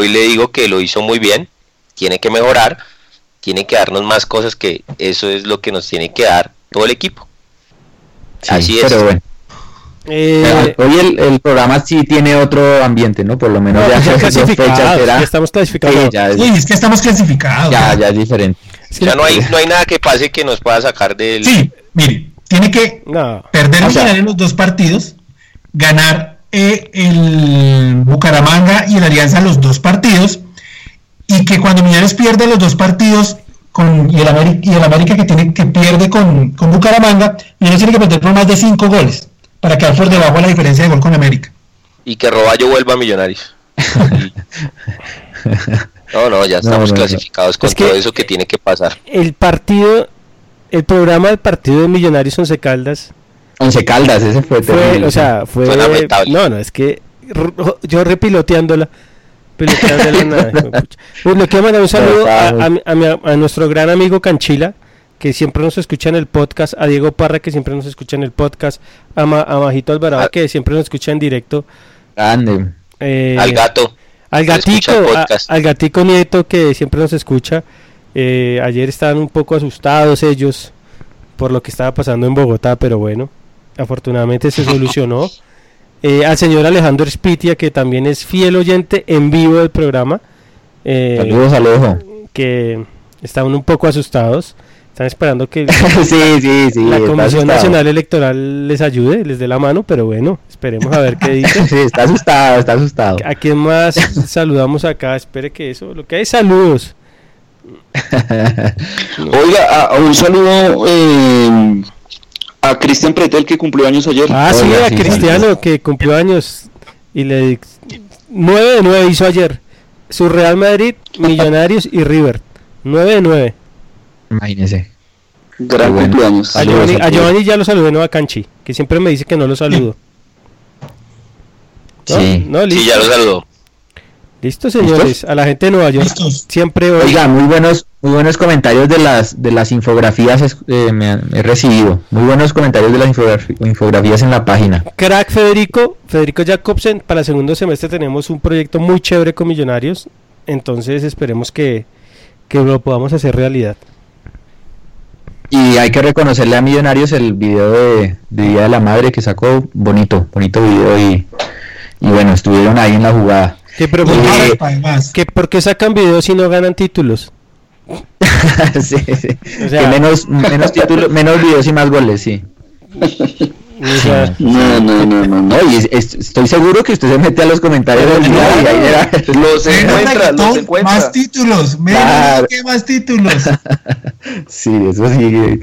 le digo que lo hizo muy bien. Tiene que mejorar. Tiene que darnos más cosas, que eso es lo que nos tiene que dar todo el equipo. Sí, así es. Pero bueno. Hoy el programa sí tiene otro ambiente, ¿no? Por lo menos ya se clasificados, ya estamos clasificados. Es que estamos clasificados. Ya es diferente. Es que ya no hay nada que pase que nos pueda sacar del... Sí, mire, tiene que perder y ganar en los dos partidos, ganar el Bucaramanga y el Alianza los dos partidos, y que cuando Millonarios pierde los dos partidos y el América que pierde con Bucaramanga, Millonarios tiene que perder por más de 5 goles. Para quedar por debajo de la diferencia de gol con América. Y que Roballo vuelva a Millonarios. Ya estamos clasificados con todo eso que tiene que pasar. El programa del partido de Millonarios Once Caldas, ese fue lamentable. Es que yo repiloteándola nada. Le quiero mandar un saludo a nuestro gran amigo Canchila, que siempre nos escucha en el podcast, a Diego Parra, que siempre nos escucha en el podcast, a Majito Alvarado, que siempre nos escucha en directo, grande, al gato, al gatico Nieto, que siempre nos escucha. Ayer estaban un poco asustados ellos por lo que estaba pasando en Bogotá, pero bueno, afortunadamente se solucionó. Al señor Alejandro Espitia, que también es fiel oyente en vivo del programa, saludos Alejo, que estaban un poco asustados. Están esperando que la Comisión Nacional Electoral les ayude, les dé la mano, pero bueno, esperemos a ver qué dice. Sí, está asustado. ¿A quién más saludamos acá? Espere que eso, lo que hay, saludos. Oiga, un saludo a Cristian Pretel, que cumplió años ayer. A Cristiano, saludos, que cumplió años y 9 de 9 hizo ayer. Su Real Madrid, Millonarios y River. 9 de 9. Imagínense. Gran cumpleaños. A Giovanni ya lo saludé, no a Canchi, que siempre me dice que no lo saludo. ¿Listo? Sí, ya lo saludo. Listo, señores. ¿Listos? A la gente de Nueva York. ¿Listos? Siempre hoy. Oiga, muy buenos comentarios de las infografías me he recibido. Muy buenos comentarios de las infografías en la página. Crack Federico Jacobsen, para el segundo semestre tenemos un proyecto muy chévere con Millonarios. entonces esperemos que lo podamos hacer realidad. Y hay que reconocerle a Millonarios el video de Día de la Madre que sacó, bonito video, y bueno, estuvieron ahí en la jugada. ¿Que por qué sacan videos si no ganan títulos? sí. O sea, que menos títulos, menos videos y más goles, sí. No, y estoy seguro que usted se mete a los comentarios del día y ahí era, los encuentra. Más títulos, menos que más títulos. Sí, eso sí,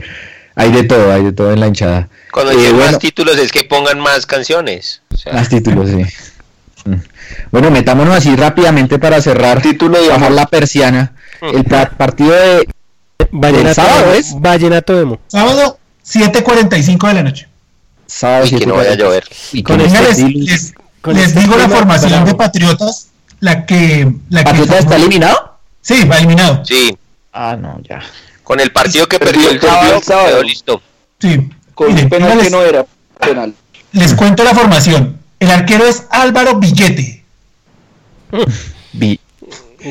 hay de todo en la hinchada. Cuando llegan más títulos es que pongan más canciones. O sea. Más títulos, sí. Bueno, metámonos así rápidamente para cerrar, título y bajar la persiana. El partido de sábado es Vallenato Demo. Sábado 7:45 de la noche. Sábado, y que no vaya a llover. Y con les digo la formación de Patriotas, ¿Patriotas está eliminado? Sí, va eliminado. Sí. Ah, no, ya. Con el partido que perdió el sábado quedó listo. Sí. Con un penal que no era penal. Les cuento la formación. El arquero es Álvaro Villete.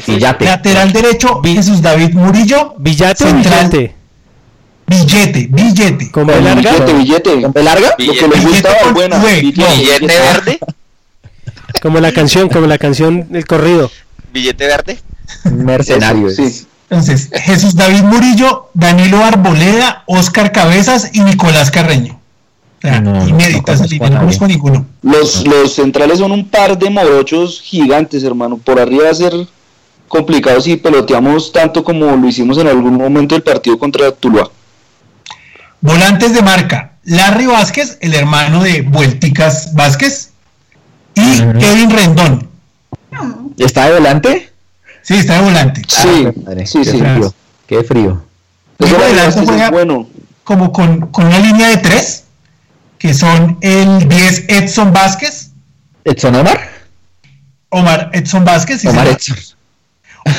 Villate. Lateral derecho, Jesús David Murillo. Villate. Central. Billete. ¿Con B larga? Billete. ¿Con B larga? Billete. Lo que les gustaba es buena. Billete verde. Como la canción, el corrido. Billete verde. Mercenarios. Sí. Entonces, Jesús David Murillo, Danilo Arboleda, Óscar Cabezas y Nicolás Carreño. No conozco ninguno. Los centrales son un par de morochos gigantes, hermano. Por arriba va a ser complicado si peloteamos tanto como lo hicimos en algún momento del partido contra Tuluá. Volantes de marca: Larry Vázquez, el hermano de Vuelticas Vázquez, y Kevin Rendón. ¿Está de volante? Sí, está de volante. Sí, sí. Qué frío. Bueno. Como con una línea de 3. Que son el 10 Edson Vázquez. ¿Edson Omar Edson Vázquez. Sí, Omar Edson.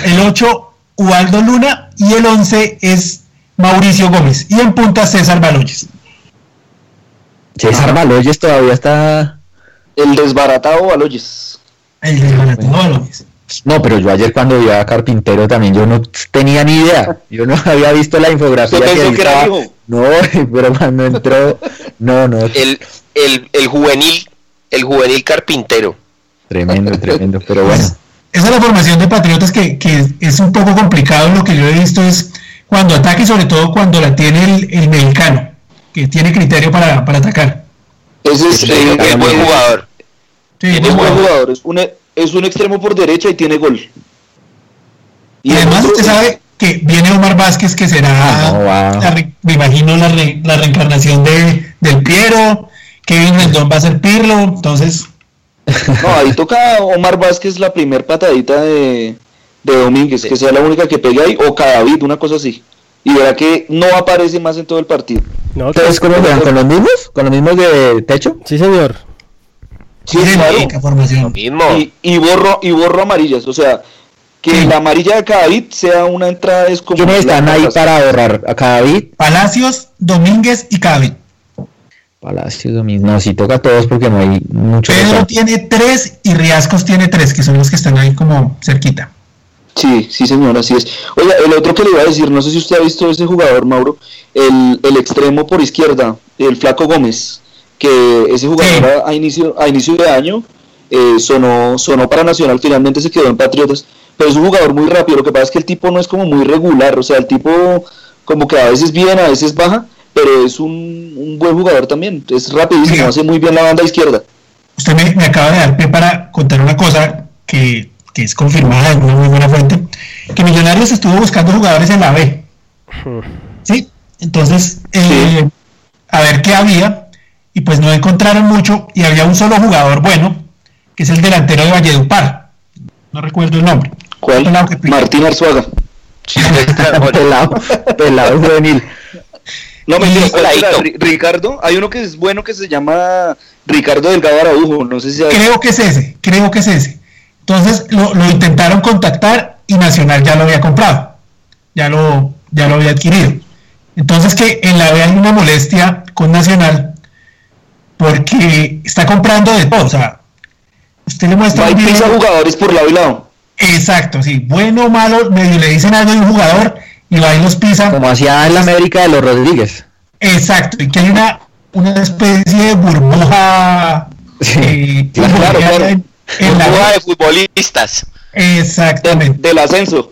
El 8 Ubaldo Luna y el 11 es Mauricio Gómez. Y en punta César Baloyes. César Baloyes todavía está... El desbaratado Baloyes. El desbaratado Baloyes. No, pero yo ayer cuando vi a Carpintero también, yo no tenía ni idea. Yo no había visto la infografía. Yo pensé que era hijo. No, pero cuando entró, no. El juvenil Carpintero. Tremendo, pero bueno. Esa es la formación de Patriotas que es un poco complicado. Lo que yo he visto es cuando ataca y sobre todo cuando la tiene el mexicano, que tiene criterio para atacar. Ese es un buen jugador. Sí, es un buen jugador. Es un extremo por derecha y tiene gol. Y además usted sabe... que viene Omar Vázquez, que será me imagino la reencarnación del Piero. Kevin Rendón va a ser Pirlo, entonces ahí toca Omar Vázquez la primer patadita de Domínguez, que sea la única que pegue ahí, o Cadavid, una cosa así, y verá que no aparece más en todo el partido. ¿Ustedes cómo juegan? ¿Con los mismos de Techo? Sí, señor. Sí, claro. Y borro amarillas, o sea que la amarilla de Cadavid sea una entrada descomunal. ¿Quiénes están ahí para borrar a Cadavid? Palacios, Domínguez y Cadavid. Palacios, Domínguez. No, si toca a todos porque no hay mucho. Pedro tiene 3 y Riascos tiene 3, que son los que están ahí como cerquita. Sí, señor, así es. Oiga, el otro que le iba a decir, no sé si usted ha visto ese jugador, Mauro, el extremo por izquierda, el Flaco Gómez, que ese jugador a inicio de año sonó para Nacional, finalmente se quedó en Patriotas. Pero es un jugador muy rápido, lo que pasa es que el tipo no es como muy regular, o sea, el tipo como que a veces bien, a veces baja, pero es un buen jugador también, es rapidísimo, hace muy bien la banda izquierda. Usted me acaba de dar pie para contar una cosa que es confirmada de una muy buena fuente, que Millonarios estuvo buscando jugadores en la B, ¿sí? Entonces, a ver qué había, y pues no encontraron mucho, y había un solo jugador bueno, que es el delantero de Valledupar, no recuerdo el nombre. ¿Cuál? Martín Arzuaga. Pelado juvenil. No me digas, Ricardo, hay uno que es bueno que se llama Ricardo Delgado Araujo, no sé si hay... Creo que es ese. Entonces lo intentaron contactar y Nacional ya lo había comprado. Ya lo había adquirido. Entonces que en la B hay una molestia con Nacional porque está comprando de todo, o sea, usted le muestra. No hay pieza jugadores por lado y lado. Exacto, sí, bueno o malo, medio le dicen algo de un jugador y va y los pisan. Como hacía en la América de los Rodríguez. Exacto, y que hay una especie de burbuja, sí, claro, burbuja de futbolistas. Exactamente. Del ascenso.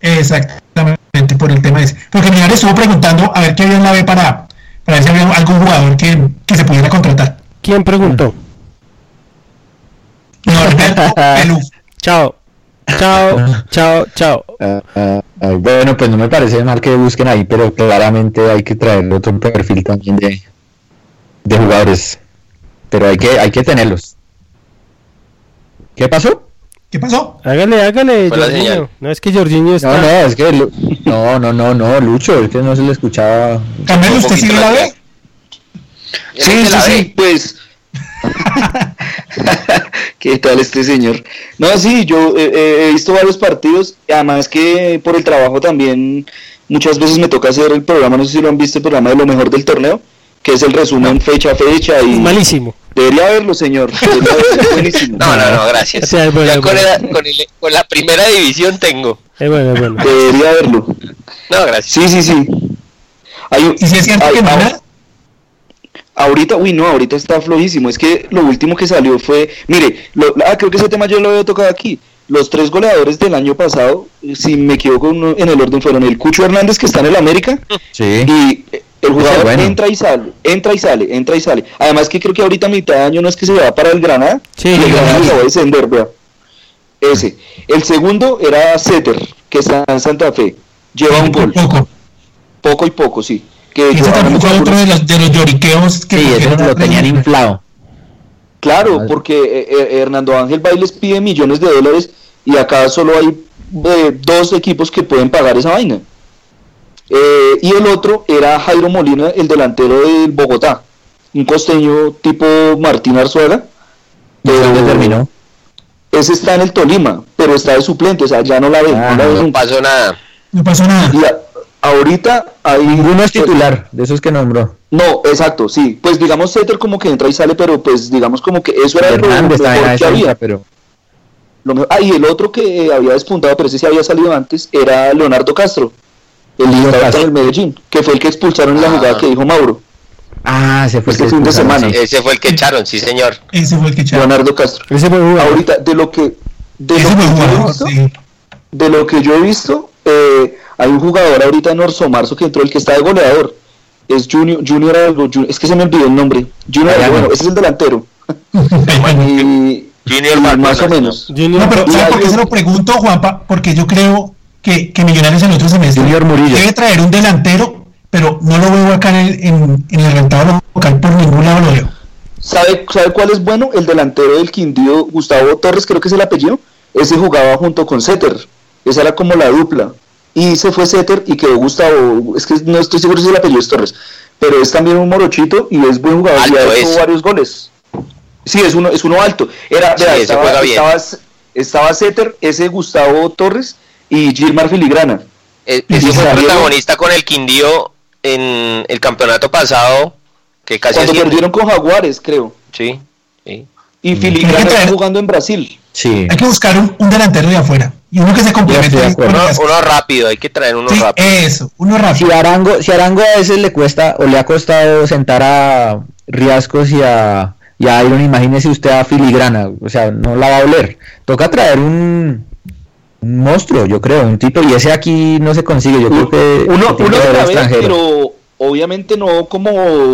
Exactamente, por el tema ese. Porque Millonarios estuvo preguntando a ver qué había en la B para ver si había algún jugador que se pudiera contratar. ¿Quién preguntó? Norberto Pelú. Chao. Bueno, pues no me parece mal que busquen ahí, pero claramente hay que traer otro perfil también de jugadores. Pero hay que tenerlos. ¿Qué pasó? Hágale, Jorginho. No, es que Jorginho está... No, Lucho, es que no se le escuchaba... ¿Camelo, usted sí la ve? Sí, pues... ¿Qué tal este señor? No, sí, yo he visto varios partidos, además que por el trabajo también muchas veces me toca hacer el programa, no sé si lo han visto, el programa de Lo Mejor del Torneo, que es el resumen fecha a fecha y... Malísimo. Debería verlo, señor. Debería verlo, buenísimo. No, gracias. O sea, bueno, con la primera división tengo. Es bueno. Debería verlo. No, gracias. Sí. ¿Y si es cierto que no? Ahorita está flojísimo. Es que lo último que salió fue... Mire, creo que ese tema yo lo había tocado aquí. Los tres goleadores del año pasado, si me equivoco en el orden, fueron el Cucho Hernández, que está en el América, sí, y el jugador entra y sale. Además que creo que ahorita a mitad de año no es que se va para el Granada, sí, y el Granada se va a descender, vea. Ese. El segundo era Setter, que está en Santa Fe. Lleva un gol. Poco y poco, sí. Que ese también fue otro de los lloriqueos que lo tenían inflado. Claro, porque Hernando Ángel Bailes pide millones de dólares y acá solo hay dos equipos que pueden pagar esa vaina. Y el otro era Jairo Molina, el delantero del Bogotá, un costeño tipo Martín Arzuaga. ¿Dónde terminó? Ese está en el Tolima, pero está de suplente, o sea, ya no la ven. No pasó nada. Ahorita hay... Ninguno es titular, de esos que nombró. No, exacto, sí. Pues digamos, Ceter como que entra y sale, pero pues digamos como que eso era lo mejor que había. Pero... y el otro que había despuntado, pero ese sí había salido antes, era Leonardo Castro, el líder del Medellín, que fue el que expulsaron en la jugada que dijo Mauro. Ese fue el fin de semana. Sí. Ese fue el que echaron, sí señor. Ese fue el que echaron. Leonardo Castro. Ese fue el jugador. Ahorita, de lo que yo he visto... hay un jugador ahorita en Orso Marzo que entró, el que está de goleador es Junior, es que se me olvidó el nombre. Junior, ese es el delantero. Junior más o menos. No, pero ¿sabes por qué se lo pregunto, Juanpa? Porque yo creo que Millonarios en otro semestre debe traer un delantero, pero no lo veo acá en el rentado local, por ningún lado lo veo. ¿Sabe cuál es bueno? El delantero del Quindío, Gustavo Torres, creo que es el apellido. Ese jugaba junto con Setter, esa era como la dupla. Y se fue Setter y quedó Gustavo, es que no estoy seguro si el apellido es Torres, pero es también un morochito y es buen jugador, alto, y ha hecho varios goles. Sí, es uno alto. Estaba Setter, ese Gustavo Torres y Gilmar Filigrana. Ese fue el protagonista con el Quindío en el campeonato pasado, que casi cuando perdieron con Jaguares, creo. Sí. Y Filigrana está jugando en Brasil. Sí. Hay que buscar un delantero de afuera y uno que se complemente. Uno rápido, hay que traer uno rápido. Eso, uno rápido. Si Arango a veces le cuesta o le ha costado sentar a Riascos y a Ayron, imagínese usted a Filigrana, o sea, no la va a oler. Toca traer un monstruo, yo creo, un tipo, y ese aquí no se consigue, yo creo que uno de extranjero. Pero obviamente no como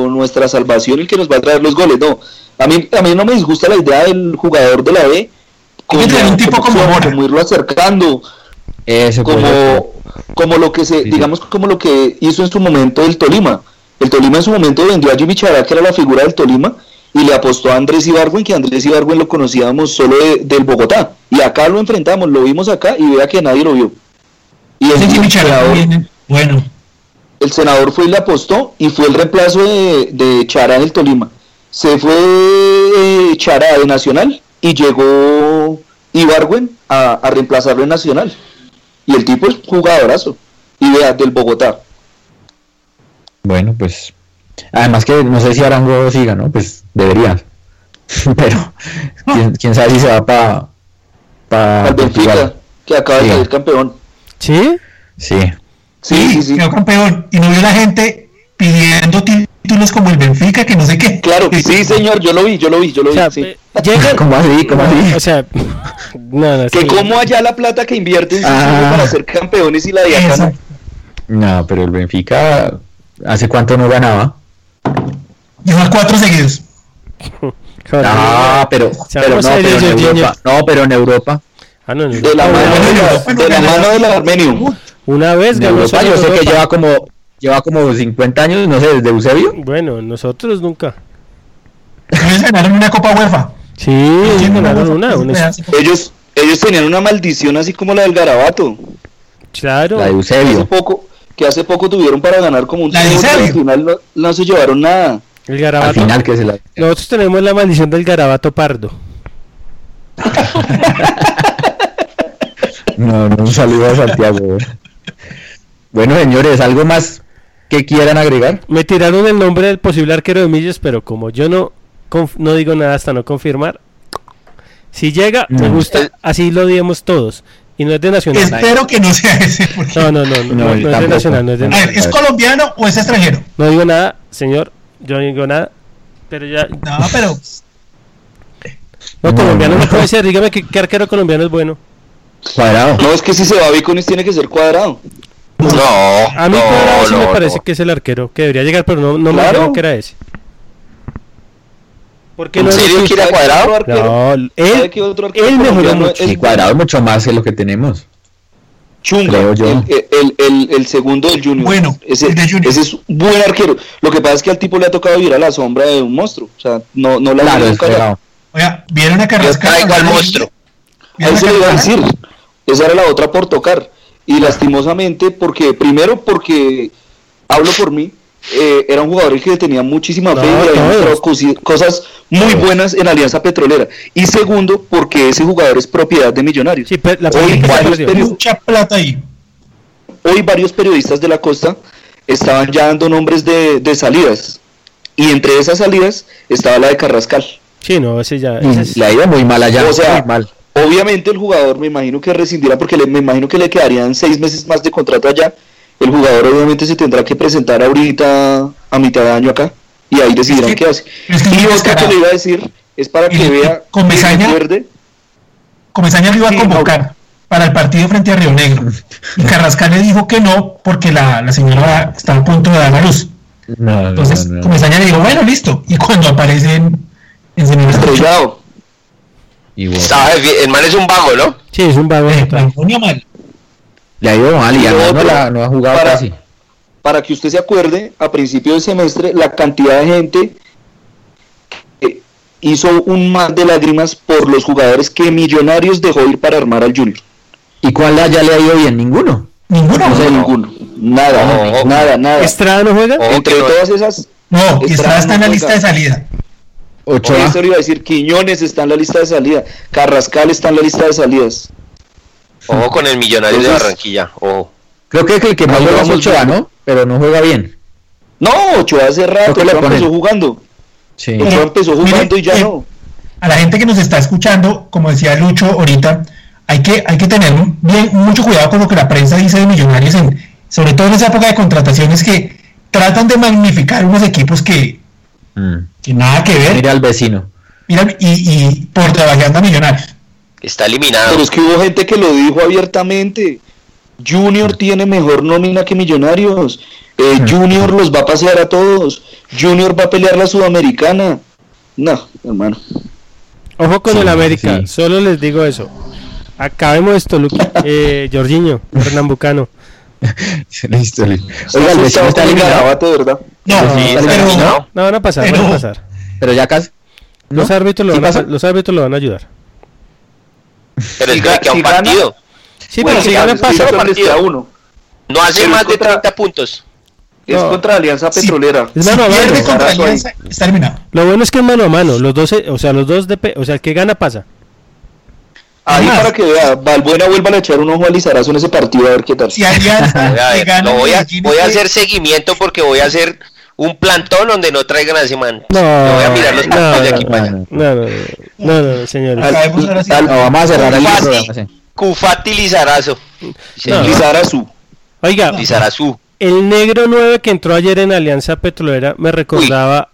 nuestra salvación, el que nos va a traer los goles, no. A mí no me disgusta la idea del jugador de la B. Un tipo como irlo acercando, eso como lo que se, sí, digamos, como lo que hizo en su momento el Tolima en su momento vendió a Yubichará, que era la figura del Tolima, y le apostó a Andrés Ibargüen, que Andrés Ibargüen lo conocíamos solo del Bogotá, y acá lo enfrentamos, lo vimos acá, y vea que nadie lo vio, y ese Yubichará, bueno, el senador fue y le apostó, y fue el reemplazo de Chará en el Tolima. Se fue Chará de Nacional y llegó Ibargüen a reemplazarlo en Nacional. Y el tipo es jugadorazo. Y vea, del Bogotá. Bueno, pues... Además que no sé si Arango siga, ¿no? Pues debería. Pero quién sabe si se va para para Benfica, que acaba de salir campeón. ¿Sí? Sí. Quedó campeón y no vio la gente pidiendo títulos como el Benfica, que no sé qué. Claro, sí, señor, yo lo vi. O sea, sí. Llega... ¿Cómo así? O sea, no, que sí. Como allá la plata que invierten para ser campeones y la de acá no, pero el Benfica ¿hace cuánto no ganaba? Lleva 4 seguidos. Pero en Europa. De la mano del Armenium. Una vez ganó Europa, yo sé que lleva como 50 años, no sé, desde Eusebio. Bueno, nosotros nunca. Ellos ganaron una Copa UEFA. Sí, ganaron una. Ellos tenían una maldición así como la del Garabato. Claro. La de Eusebio. Que hace poco tuvieron para ganar como un título, pero al final no se llevaron nada. El Garabato. Al final que se la... Nosotros tenemos la maldición del Garabato Pardo. No salió a Santiago. Bueno, señores, ¿algo más que quieran agregar? Me tiraron el nombre del posible arquero de Millos, pero como yo no digo nada hasta no confirmar, si llega, me gusta, así lo digamos todos. Y no es de Nacional. Espero que no sea ese. Porque... No, es de Nacional. No es de Nacional. A ver, ¿es colombiano o es extranjero? No digo nada, señor, yo no digo nada, pero ya... No, colombiano no puede ser, dígame qué arquero colombiano es bueno. Cuadrado. No, es que si se va a Viconis tiene que ser Cuadrado. A mí Cuadrado sí me parece que es el arquero que debería llegar, pero no me acuerdo que era ese. ¿En serio que era Cuadrado? No, él mejoró mucho. Y Cuadrado mucho más que lo que tenemos. Chungo, el segundo del Junior. Bueno, ese es un buen arquero. Lo que pasa es que al tipo le ha tocado vivir a la sombra de un monstruo. O sea, no la ha tocado. Oiga, ¿vieron a Carrasco? Yo traigo al monstruo. Ahí se le iba a decir. Esa era la otra por tocar. Y lastimosamente, porque hablo por mí, era un jugador que tenía muchísima fe y había mostrado cosas muy buenas en Alianza Petrolera. Y segundo, porque ese jugador es propiedad de Millonarios. Sí, pero mucha plata ahí. Hoy varios periodistas de la costa estaban ya dando nombres de salidas. Y entre esas salidas estaba la de Carrascal. Sí, no, ese ya... La iba muy mal allá. O sea, muy mal. Obviamente el jugador me imagino que rescindirá porque me imagino que le quedarían 6 meses más de contrato allá. El jugador obviamente se tendrá que presentar ahorita a mitad de año acá y ahí decidirán qué hace. Y otra que le iba a decir es para que vea... Comesaña lo iba a convocar para el partido frente a Río Negro. Y Carrascal le dijo que no porque la señora estaba a punto de dar la luz. Entonces Comesaña le dijo, bueno, listo. Y cuando aparecen... Estrellado. El man es un vago, ¿no? Sí, es un vago. Le ha ido mal y no ha jugado casi. Para que usted se acuerde, a principio del semestre, la cantidad de gente hizo un mar de lágrimas por los jugadores que Millonarios dejó ir para armar al Junior. ¿Y cuál ya le ha ido bien? ¿Ninguno? Ninguno. Nada. ¿Estrada no juega? Entre todas esas... No, Estrada está en la lista de salida. Eso iba a decir, Quiñones está en la lista de salida, Carrascal está en la lista de salidas. Ojo con el Millonario de Barranquilla. Creo que el que más juega es Ochoa, ¿no? Pero no juega bien. No, Ochoa hace rato empezó jugando. Sí. Ochoa empezó jugando y ya no. A la gente que nos está escuchando, como decía Lucho ahorita, hay que tener mucho cuidado con lo que la prensa dice de Millonarios, sobre todo en esa época de contrataciones que tratan de magnificar unos equipos que nada que ver. Mira al vecino. Mira, y por debajo anda Millonarios. Está eliminado. Pero es que hubo gente que lo dijo abiertamente. Junior tiene mejor nómina que Millonarios. Junior los va a pasear a todos. Junior va a pelear la Sudamericana. No, hermano. Ojo con el América. Sí. Solo les digo eso. Acabemos esto, Luca. Jorginho, Pernambucano. Listo. Oiga, el vecino está eliminado, ¿verdad? No van a pasar, van a pasar. Pero ya casi. Los árbitros lo van a ayudar. Pero es que a un partido. Sí, pero si gana partido a uno. No hace más de 30 puntos. Es contra Alianza Petrolera. Es mano a mano contra Alianza. Está eliminado. Lo bueno es que es mano a mano, los dos, o sea, el que gana pasa. Ahí para que vea, Valbuena vuelva a echar un ojo a Lizarazo en ese partido a ver qué tal. Si Alianza, voy a hacer seguimiento porque voy a hacer un plantón donde no traigan a ese man. No voy a mirar los partidos de aquí para allá. No, señores. Vamos a cerrar el programa, sí. Cufati Lizarazo. Lizarazo. Oiga, Lizarazo. El negro 9 que entró ayer en Alianza Petrolera me recordaba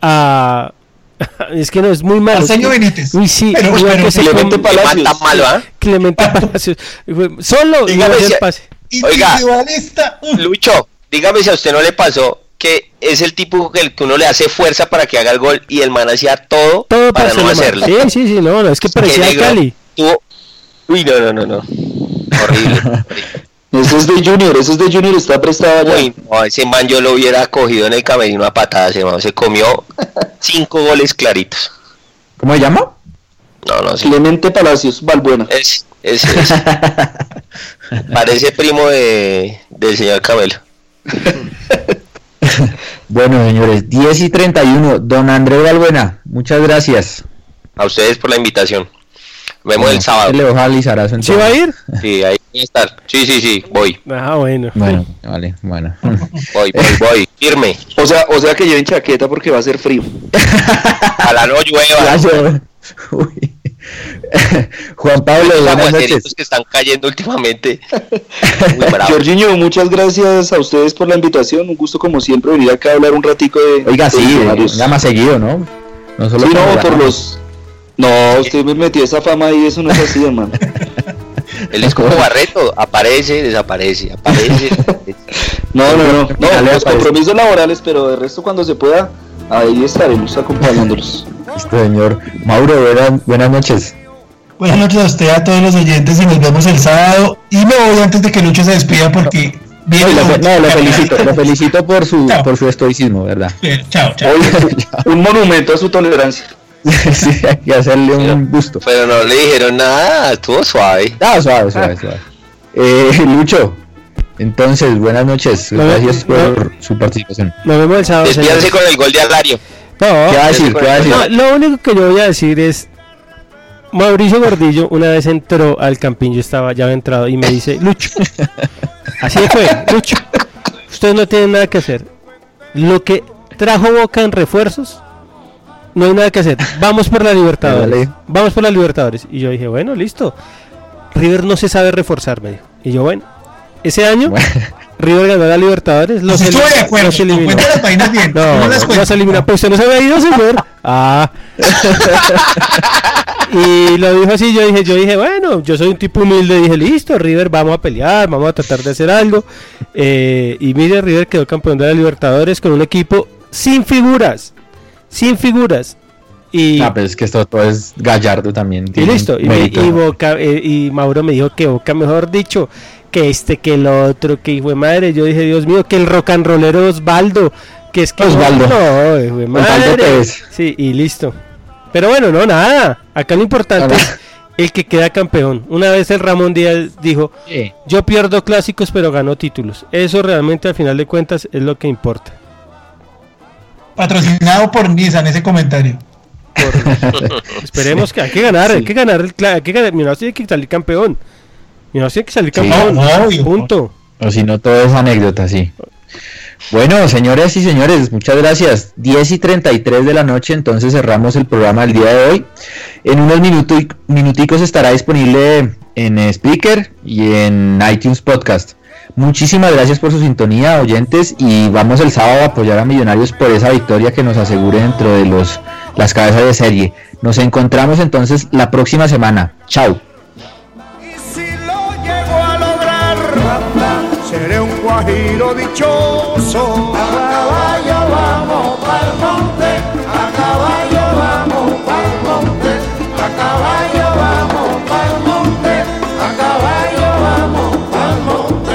a... Es que no, es muy malo. Arsenio Benítez. Uy, sí, pero Clemente Palacios. Tan malo, ¿eh? Clemente Palacios. Solo dígame si pase. Oiga, Lucho, dígame si a usted no le pasó que es el tipo que uno le hace fuerza para que haga el gol y el man hacía todo para no hacerlo. Sí, no, es que parecía a Cali. Uy, no. Horrible. Eso es de Junior, está prestado allá. Uy, no, ese man yo lo hubiera cogido en el camerino a patadas, ese man se comió 5 goles claritos. ¿Cómo se llama? No, sí. Clemente Palacios Valbuena. Es. Parece primo del señor Cabello. Bueno, señores, 10:31, don Andrés Valbuena, muchas gracias. A ustedes por la invitación. Vemos el sábado. Le voy a Lizarazo. ¿Sí va a ir? Sí, ahí voy a estar. Sí, voy. Ah, bueno. Bueno, vale, bueno. Voy, firme. O sea que lleven chaqueta porque va a ser frío. Ojalá no llueva. Uy. Juan Pablo, buenas noches. Que están cayendo últimamente. Muy bravo. Jorginho, muchas gracias a ustedes por la invitación. Un gusto como siempre venir acá a hablar un ratico de... Oiga, sí, venga más seguido, ¿no? No solo sí, no, por los... No, usted me metió esa fama y eso no es así, hermano. Él es como Barreto, aparece, desaparece. No, los compromisos laborales, pero de resto cuando se pueda, ahí estaremos acompañándolos. Este señor Mauro, buenas noches. Buenas noches a usted, a todos los oyentes, y nos vemos el sábado. Y me voy antes de que Lucho se despida porque... Lo felicito por su estoicismo, ¿verdad? Chao. Un monumento a su tolerancia. Sí, hay que hacerle un gusto. Pero no le dijeron nada, estuvo suave. Suave. Lucho, entonces, buenas noches. Gracias por su participación. Nos vemos el sábado. Despídase con el gol de Alario. ¿Qué va a decir? Lo único que yo voy a decir es: Mauricio Gordillo una vez entró al campín, yo ya había entrado, y me dice: Lucho, así fue, Lucho, ustedes no tienen nada que hacer. Lo que trajo Boca en refuerzos. No hay nada que hacer, vamos por la Libertadores. Dale. Vamos por la Libertadores. Y yo dije, bueno, listo. River no se sabe reforzar, me dijo. Y yo, bueno, ese año River ganó la Libertadores. Estoy de acuerdo, las páginas bien. No se elimina, pues usted no se había ido, señor. Y lo dijo así, yo dije, bueno, yo soy un tipo humilde. Dije, listo, River, vamos a pelear, vamos a tratar de hacer algo. Y mire, River quedó campeón de la Libertadores con un equipo sin figuras. Y pero es que esto todo es Gallardo también. Y listo. Y Boca, y Mauro me dijo que Boca, mejor dicho, que que el otro, que hijo de madre. Yo dije, Dios mío, que el rock and rollero Osvaldo, que es que Osvaldo. No, hijo de madre. Sí, y listo. Pero bueno, no, nada. Acá lo importante es el que queda campeón. Una vez el Ramón Díaz dijo, yo pierdo clásicos, pero gano títulos. Eso realmente al final de cuentas es lo que importa. Patrocinado por Nissan ese comentario. Esperemos que hay que ganar, Millonarios tiene que salir campeón. Punto. O si no, todo es anécdota, sí. Bueno, señoras y señores, muchas gracias. 10:33 de la noche, entonces cerramos el programa del día de hoy. En unos minuticos estará disponible en Spreaker y en iTunes Podcast. Muchísimas gracias por su sintonía, oyentes, y vamos el sábado a apoyar a Millonarios por esa victoria que nos asegure dentro de las cabezas de serie. Nos encontramos entonces la próxima semana. Chao. Y si lo llego a lograr, seré un guajiro dichoso. A caballo vamos pa'l monte, a caballo vamos pa'l monte, a caballo vamos pa'l monte, a caballo vamos pa'l monte.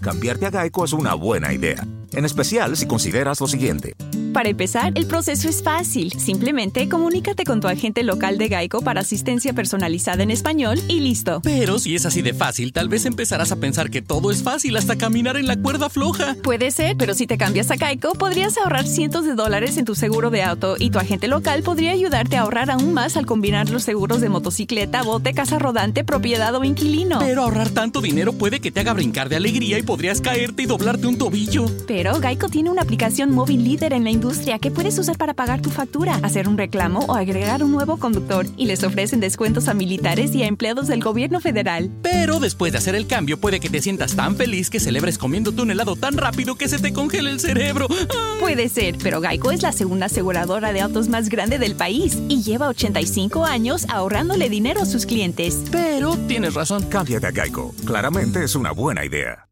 Cambiarte a Geico es una buena idea, en especial si consideras lo siguiente. Para empezar, el proceso es fácil. Simplemente comunícate con tu agente local de Geico para asistencia personalizada en español y listo. Pero si es así de fácil, tal vez empezarás a pensar que todo es fácil hasta caminar en la cuerda floja. Puede ser, pero si te cambias a Geico, podrías ahorrar cientos de dólares en tu seguro de auto y tu agente local podría ayudarte a ahorrar aún más al combinar los seguros de motocicleta, bote, casa rodante, propiedad o inquilino. Pero ahorrar tanto dinero puede que te haga brincar de alegría y podrías caerte y doblarte un tobillo. Pero Geico tiene una aplicación móvil líder en la industria que puedes usar para pagar tu factura, hacer un reclamo o agregar un nuevo conductor, y les ofrecen descuentos a militares y a empleados del gobierno federal. Pero después de hacer el cambio puede que te sientas tan feliz que celebres comiéndote un helado tan rápido que se te congele el cerebro. ¡Ay! Puede ser, pero Geico es la segunda aseguradora de autos más grande del país y lleva 85 años ahorrándole dinero a sus clientes. Pero tienes razón. Cámbiate a Geico. Claramente es una buena idea.